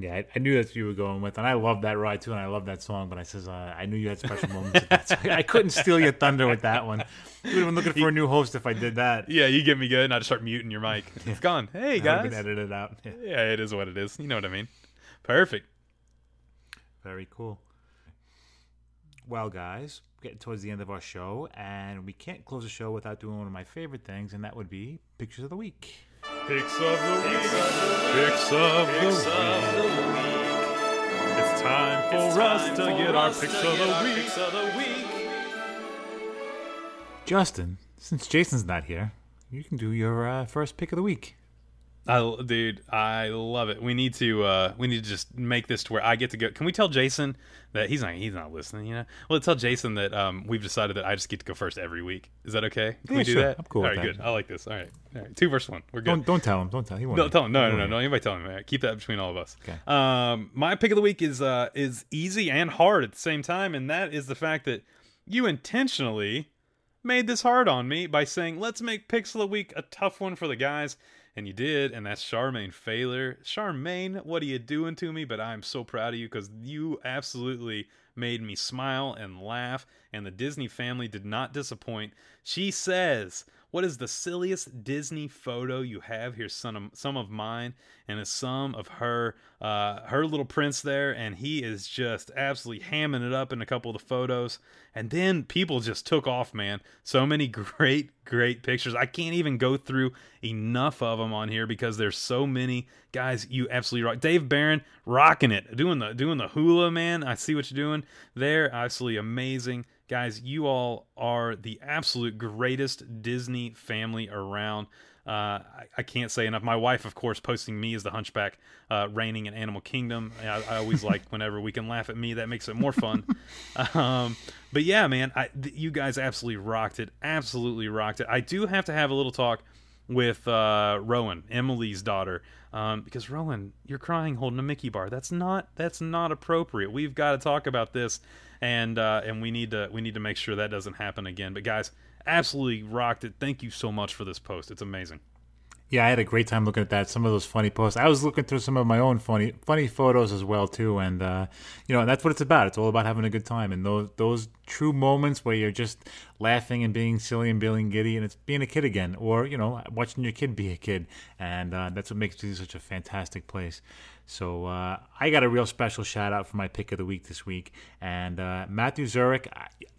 Yeah, I, I knew that's what you were going with. And I love that ride, too, and I love that song. But I says, uh, I knew you had special moments with that. So I, I couldn't steal your thunder with that one. You would have been looking for you, a new host if I did that. Yeah, you get me good, and I'd start muting your mic. Yeah. It's gone. Hey, guys. I would have been edited out. Yeah. Yeah, it is what it is. You know what I mean. Perfect. Very cool. Well, guys, we're getting towards the end of our show, and we can't close the show without doing one of my favorite things, and that would be Pictures of the Week. Picks of the Week. Picks of the Week. It's time for us to get our Picks of the Week. Justin, since Jason's not here, you can do your uh, first pick of the week. I, dude, I love it. We need to uh, we need to just make this to where I get to go. Can we tell Jason that he's not he's not listening, you know? Well, tell Jason that um, we've decided that I just get to go first every week. Is that okay? Can yeah, we do sure. that? I'm cool. All right, with that. Good. I like this. All right. All right. Two versus one. We're good. Don't, don't tell him. Don't tell him. He don't tell him. No, no, no, no, no. Anybody tell him. All right. Keep that between all of us. Okay. Um, my pick of the week is uh, is easy and hard at the same time, and that is the fact that you intentionally made this hard on me by saying, let's make Picks of the Week a tough one for the guys. And you did, and that's Charmaine Failer. Charmaine, what are you doing to me? But I'm so proud of you because you absolutely made me smile and laugh, and the Disney family did not disappoint. She says, what is the silliest Disney photo you have? Here's some of, some of mine, and it's some of her, uh, her little prince there, and he is just absolutely hamming it up in a couple of the photos. And then people just took off, man. So many great, great pictures. I can't even go through enough of them on here because there's so many. Guys, you absolutely rock. Dave Barron rocking it, doing the doing the hula, man. I see what you're doing there. Absolutely amazing. Guys, you all are the absolute greatest Disney family around. Uh, I, I can't say enough. My wife, of course, posting me as the hunchback uh, reigning in Animal Kingdom. I, I always like whenever we can laugh at me. That makes it more fun. Um, but yeah, man, I, th- you guys absolutely rocked it. Absolutely rocked it. I do have to have a little talk with uh, Rowan, Emily's daughter. Um, because Rowan, you're crying holding a Mickey bar. That's not that's not appropriate. We've got to talk about this, and uh, and we need to we need to make sure that doesn't happen again. But guys, absolutely rocked it. Thank you so much for this post. It's amazing. Yeah, I had a great time looking at that. Some of those funny posts. I was looking through some of my own funny funny photos as well too, and uh, you know that's what it's about. It's all about having a good time, and those those true moments where you're just laughing and being silly and being giddy, and it's being a kid again, or you know watching your kid be a kid, and uh, that's what makes Disney such a fantastic place. So uh, I got a real special shout out for my pick of the week this week, and uh, Matthew Zurich.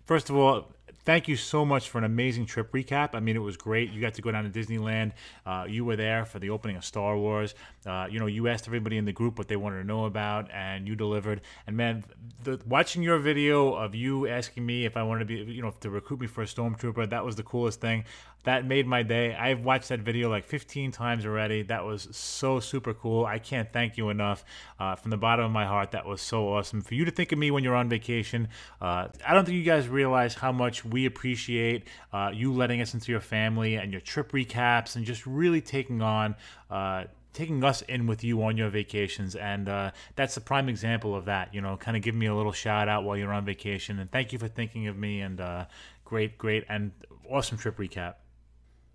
First of all, thank you so much for an amazing trip recap. I mean, it was great. You got to go down to Disneyland. Uh, you were there for the opening of Star Wars. Uh, you know, you asked everybody in the group what they wanted to know about, and you delivered. And, man, the, watching your video of you asking me if I wanted to be, you know, to recruit me for a stormtrooper, that was the coolest thing. That made my day. I've watched that video like fifteen times already. That was so super cool. I can't thank you enough. Uh, from the bottom of my heart, that was so awesome. For you to think of me when you're on vacation, uh, I don't think you guys realize how much we appreciate uh, you letting us into your family and your trip recaps and just really taking on uh taking us in with you on your vacations. And uh, that's the prime example of that, you know, kind of give me a little shout out while you're on vacation. And thank you for thinking of me, and uh, great, great, and awesome trip recap.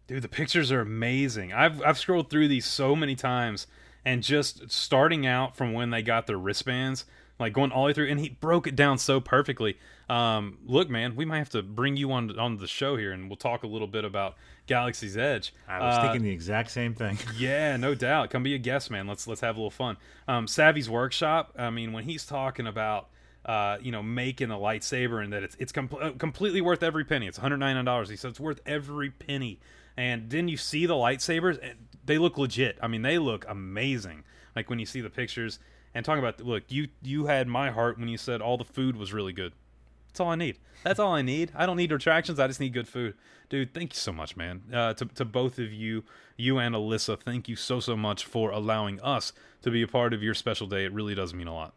Dude, the pictures are amazing. I've I've scrolled through these so many times, and just starting out from when they got their wristbands, like going all the way through, and he broke it down so perfectly. Um, look, man, we might have to bring you on on the show here, and we'll talk a little bit about Galaxy's Edge. I was uh, thinking the exact same thing. Yeah, no doubt. Come be a guest, man. Let's let's have a little fun. Um, Savvy's Workshop. I mean, when he's talking about uh, you know, making a lightsaber, and that it's it's com- completely worth every penny. It's one hundred ninety-nine dollars. He said it's worth every penny. And then you see the lightsabers, they look legit. I mean, they look amazing. Like when you see the pictures, and talking about, look, you you had my heart when you said all the food was really good. That's all I need. That's all I need. I don't need attractions. I just need good food. Dude, thank you so much, man. Uh, to, to both of you, you and Alyssa, thank you so, so much for allowing us to be a part of your special day. It really does mean a lot.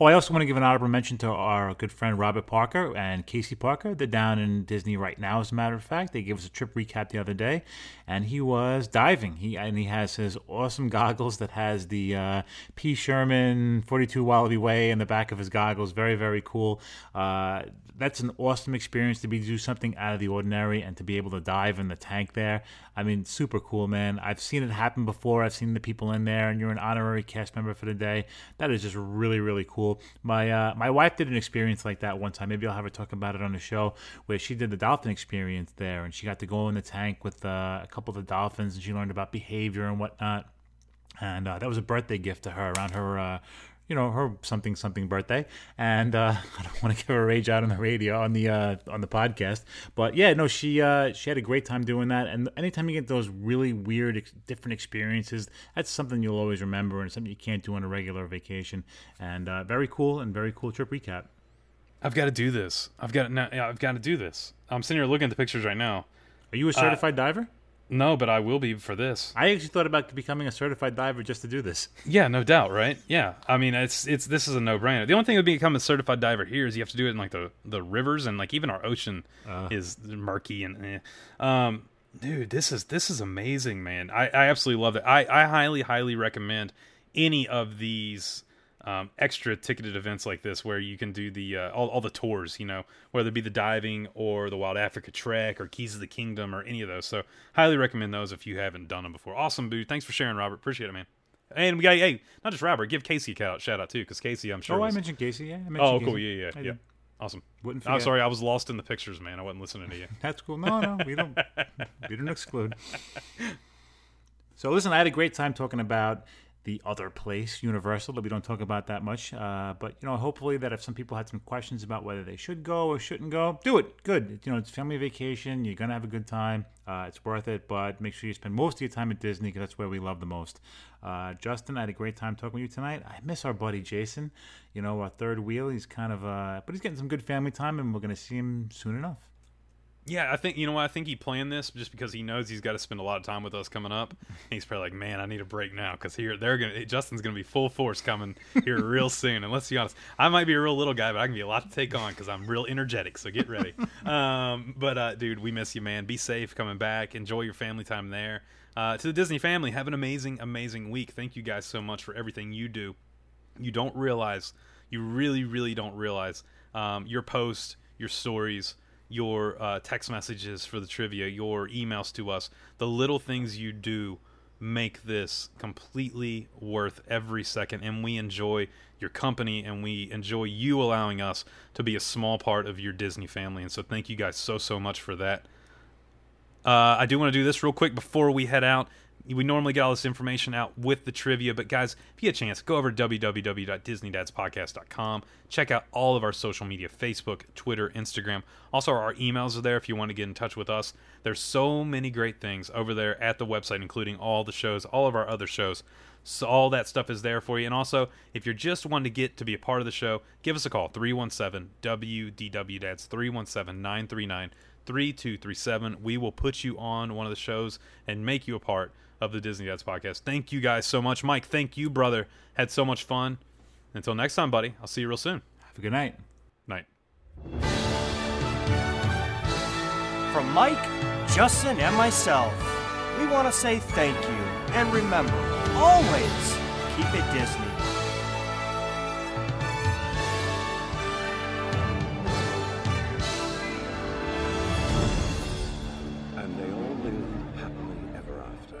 Oh, I also want to give an honorable mention to our good friend Robert Parker and Casey Parker. They're down in Disney right now, as a matter of fact. They gave us a trip recap the other day, and he was diving. He and he has his awesome goggles that has the uh, P. Sherman forty-two Wallaby Way in the back of his goggles. Very, very cool. Uh, that's an awesome experience to be to do something out of the ordinary and to be able to dive in the tank there. I mean, super cool, man. I've seen it happen before. I've seen the people in there, and you're an honorary cast member for the day. That is just really, really cool. My uh, my wife did an experience like that one time. Maybe I'll have her talk about it on the show, where she did the dolphin experience there, and she got to go in the tank with uh, a couple of the dolphins, and she learned about behavior and whatnot. And uh, that was a birthday gift to her around her, uh, you know, her something something birthday. And uh, I don't want to give her a rage out on the radio on the uh, on the podcast, but yeah, no, she uh, she had a great time doing that. And anytime you get those really weird, ex- different experiences, that's something you'll always remember, and something you can't do on a regular vacation. And uh, very cool and very cool trip recap. I've got to do this. I've got now. I've got to do this. I'm sitting here looking at the pictures right now. Are you a certified uh, diver? No, but I will be for this. I actually thought about becoming a certified diver just to do this. Yeah, no doubt, right? Yeah. I mean, it's it's this is a no-brainer. The only thing that would become a certified diver here is you have to do it in, like, the, the rivers, and, like, even our ocean uh. is murky. and eh. um, Dude, this is this is amazing, man. I, I absolutely love it. I, I highly, highly recommend any of these um, extra ticketed events like this, where you can do the uh, all, all the tours, you know, whether it be the diving or the Wild Africa Trek or Keys of the Kingdom or any of those. So highly recommend those if you haven't done them before. Awesome, boo. Thanks for sharing, Robert. Appreciate it, man. And we got, hey, not just Robert, give Casey a shout out too, because Casey, I'm sure. Oh, was... I mentioned Casey. Yeah. I mentioned oh, cool. Casey. Yeah, yeah, I yeah. Did. Awesome. I'm oh, sorry, I was lost in the pictures, man. I wasn't listening to you. That's cool. No, no, we don't. We don't exclude. So listen, I had a great time talking about the other place, Universal, that we don't talk about that much. Uh, but, you know, hopefully that if some people had some questions about whether they should go or shouldn't go, do it. Good. You know, it's family vacation. You're going to have a good time. Uh, it's worth it. But make sure you spend most of your time at Disney, because that's where we love the most. Uh, Justin, I had a great time talking with you tonight. I miss our buddy Jason. You know, our third wheel. He's kind of, uh, but he's getting some good family time, and we're going to see him soon enough. Yeah, I think, you know what, I think he planned this just because he knows he's got to spend a lot of time with us coming up. And he's probably like, man, I need a break now, because here they're gonna Justin's gonna be full force coming here real soon. And let's be honest, I might be a real little guy, but I can be a lot to take on because I'm real energetic. So get ready. um, but uh, dude, we miss you, man. Be safe coming back. Enjoy your family time there. Uh, to the Disney family, have an amazing, amazing week. Thank you guys so much for everything you do. You don't realize, you really, really don't realize um, your posts, your stories, your uh, text messages for the trivia, your emails to us, the little things you do make this completely worth every second. And we enjoy your company, and we enjoy you allowing us to be a small part of your Disney family. And so thank you guys so, so much for that. Uh, I do want to do this real quick before we head out. We normally get all this information out with the trivia, but guys, if you get a chance, go over to w w w dot disney dads podcast dot com. Check out all of our social media, Facebook, Twitter, Instagram. Also, our emails are there if you want to get in touch with us. There's so many great things over there at the website, including all the shows, all of our other shows. So all that stuff is there for you. And also, if you're just wanting to get to be a part of the show, give us a call, three one seven W D W D A D S, three one seven, nine three nine, three two three seven. We will put you on one of the shows and make you a part of the Disney Dads Podcast. Thank you guys so much. Mike, thank you, brother. Had so much fun. Until next time, buddy, I'll see you real soon. Have a good night. Night. From Mike, Justin, and myself, we want to say thank you. And remember, always keep it Disney. And they all lived happily ever after.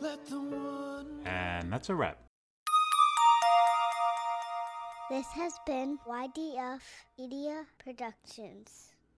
Let the one... And that's a wrap. This has been Y D F Media Productions.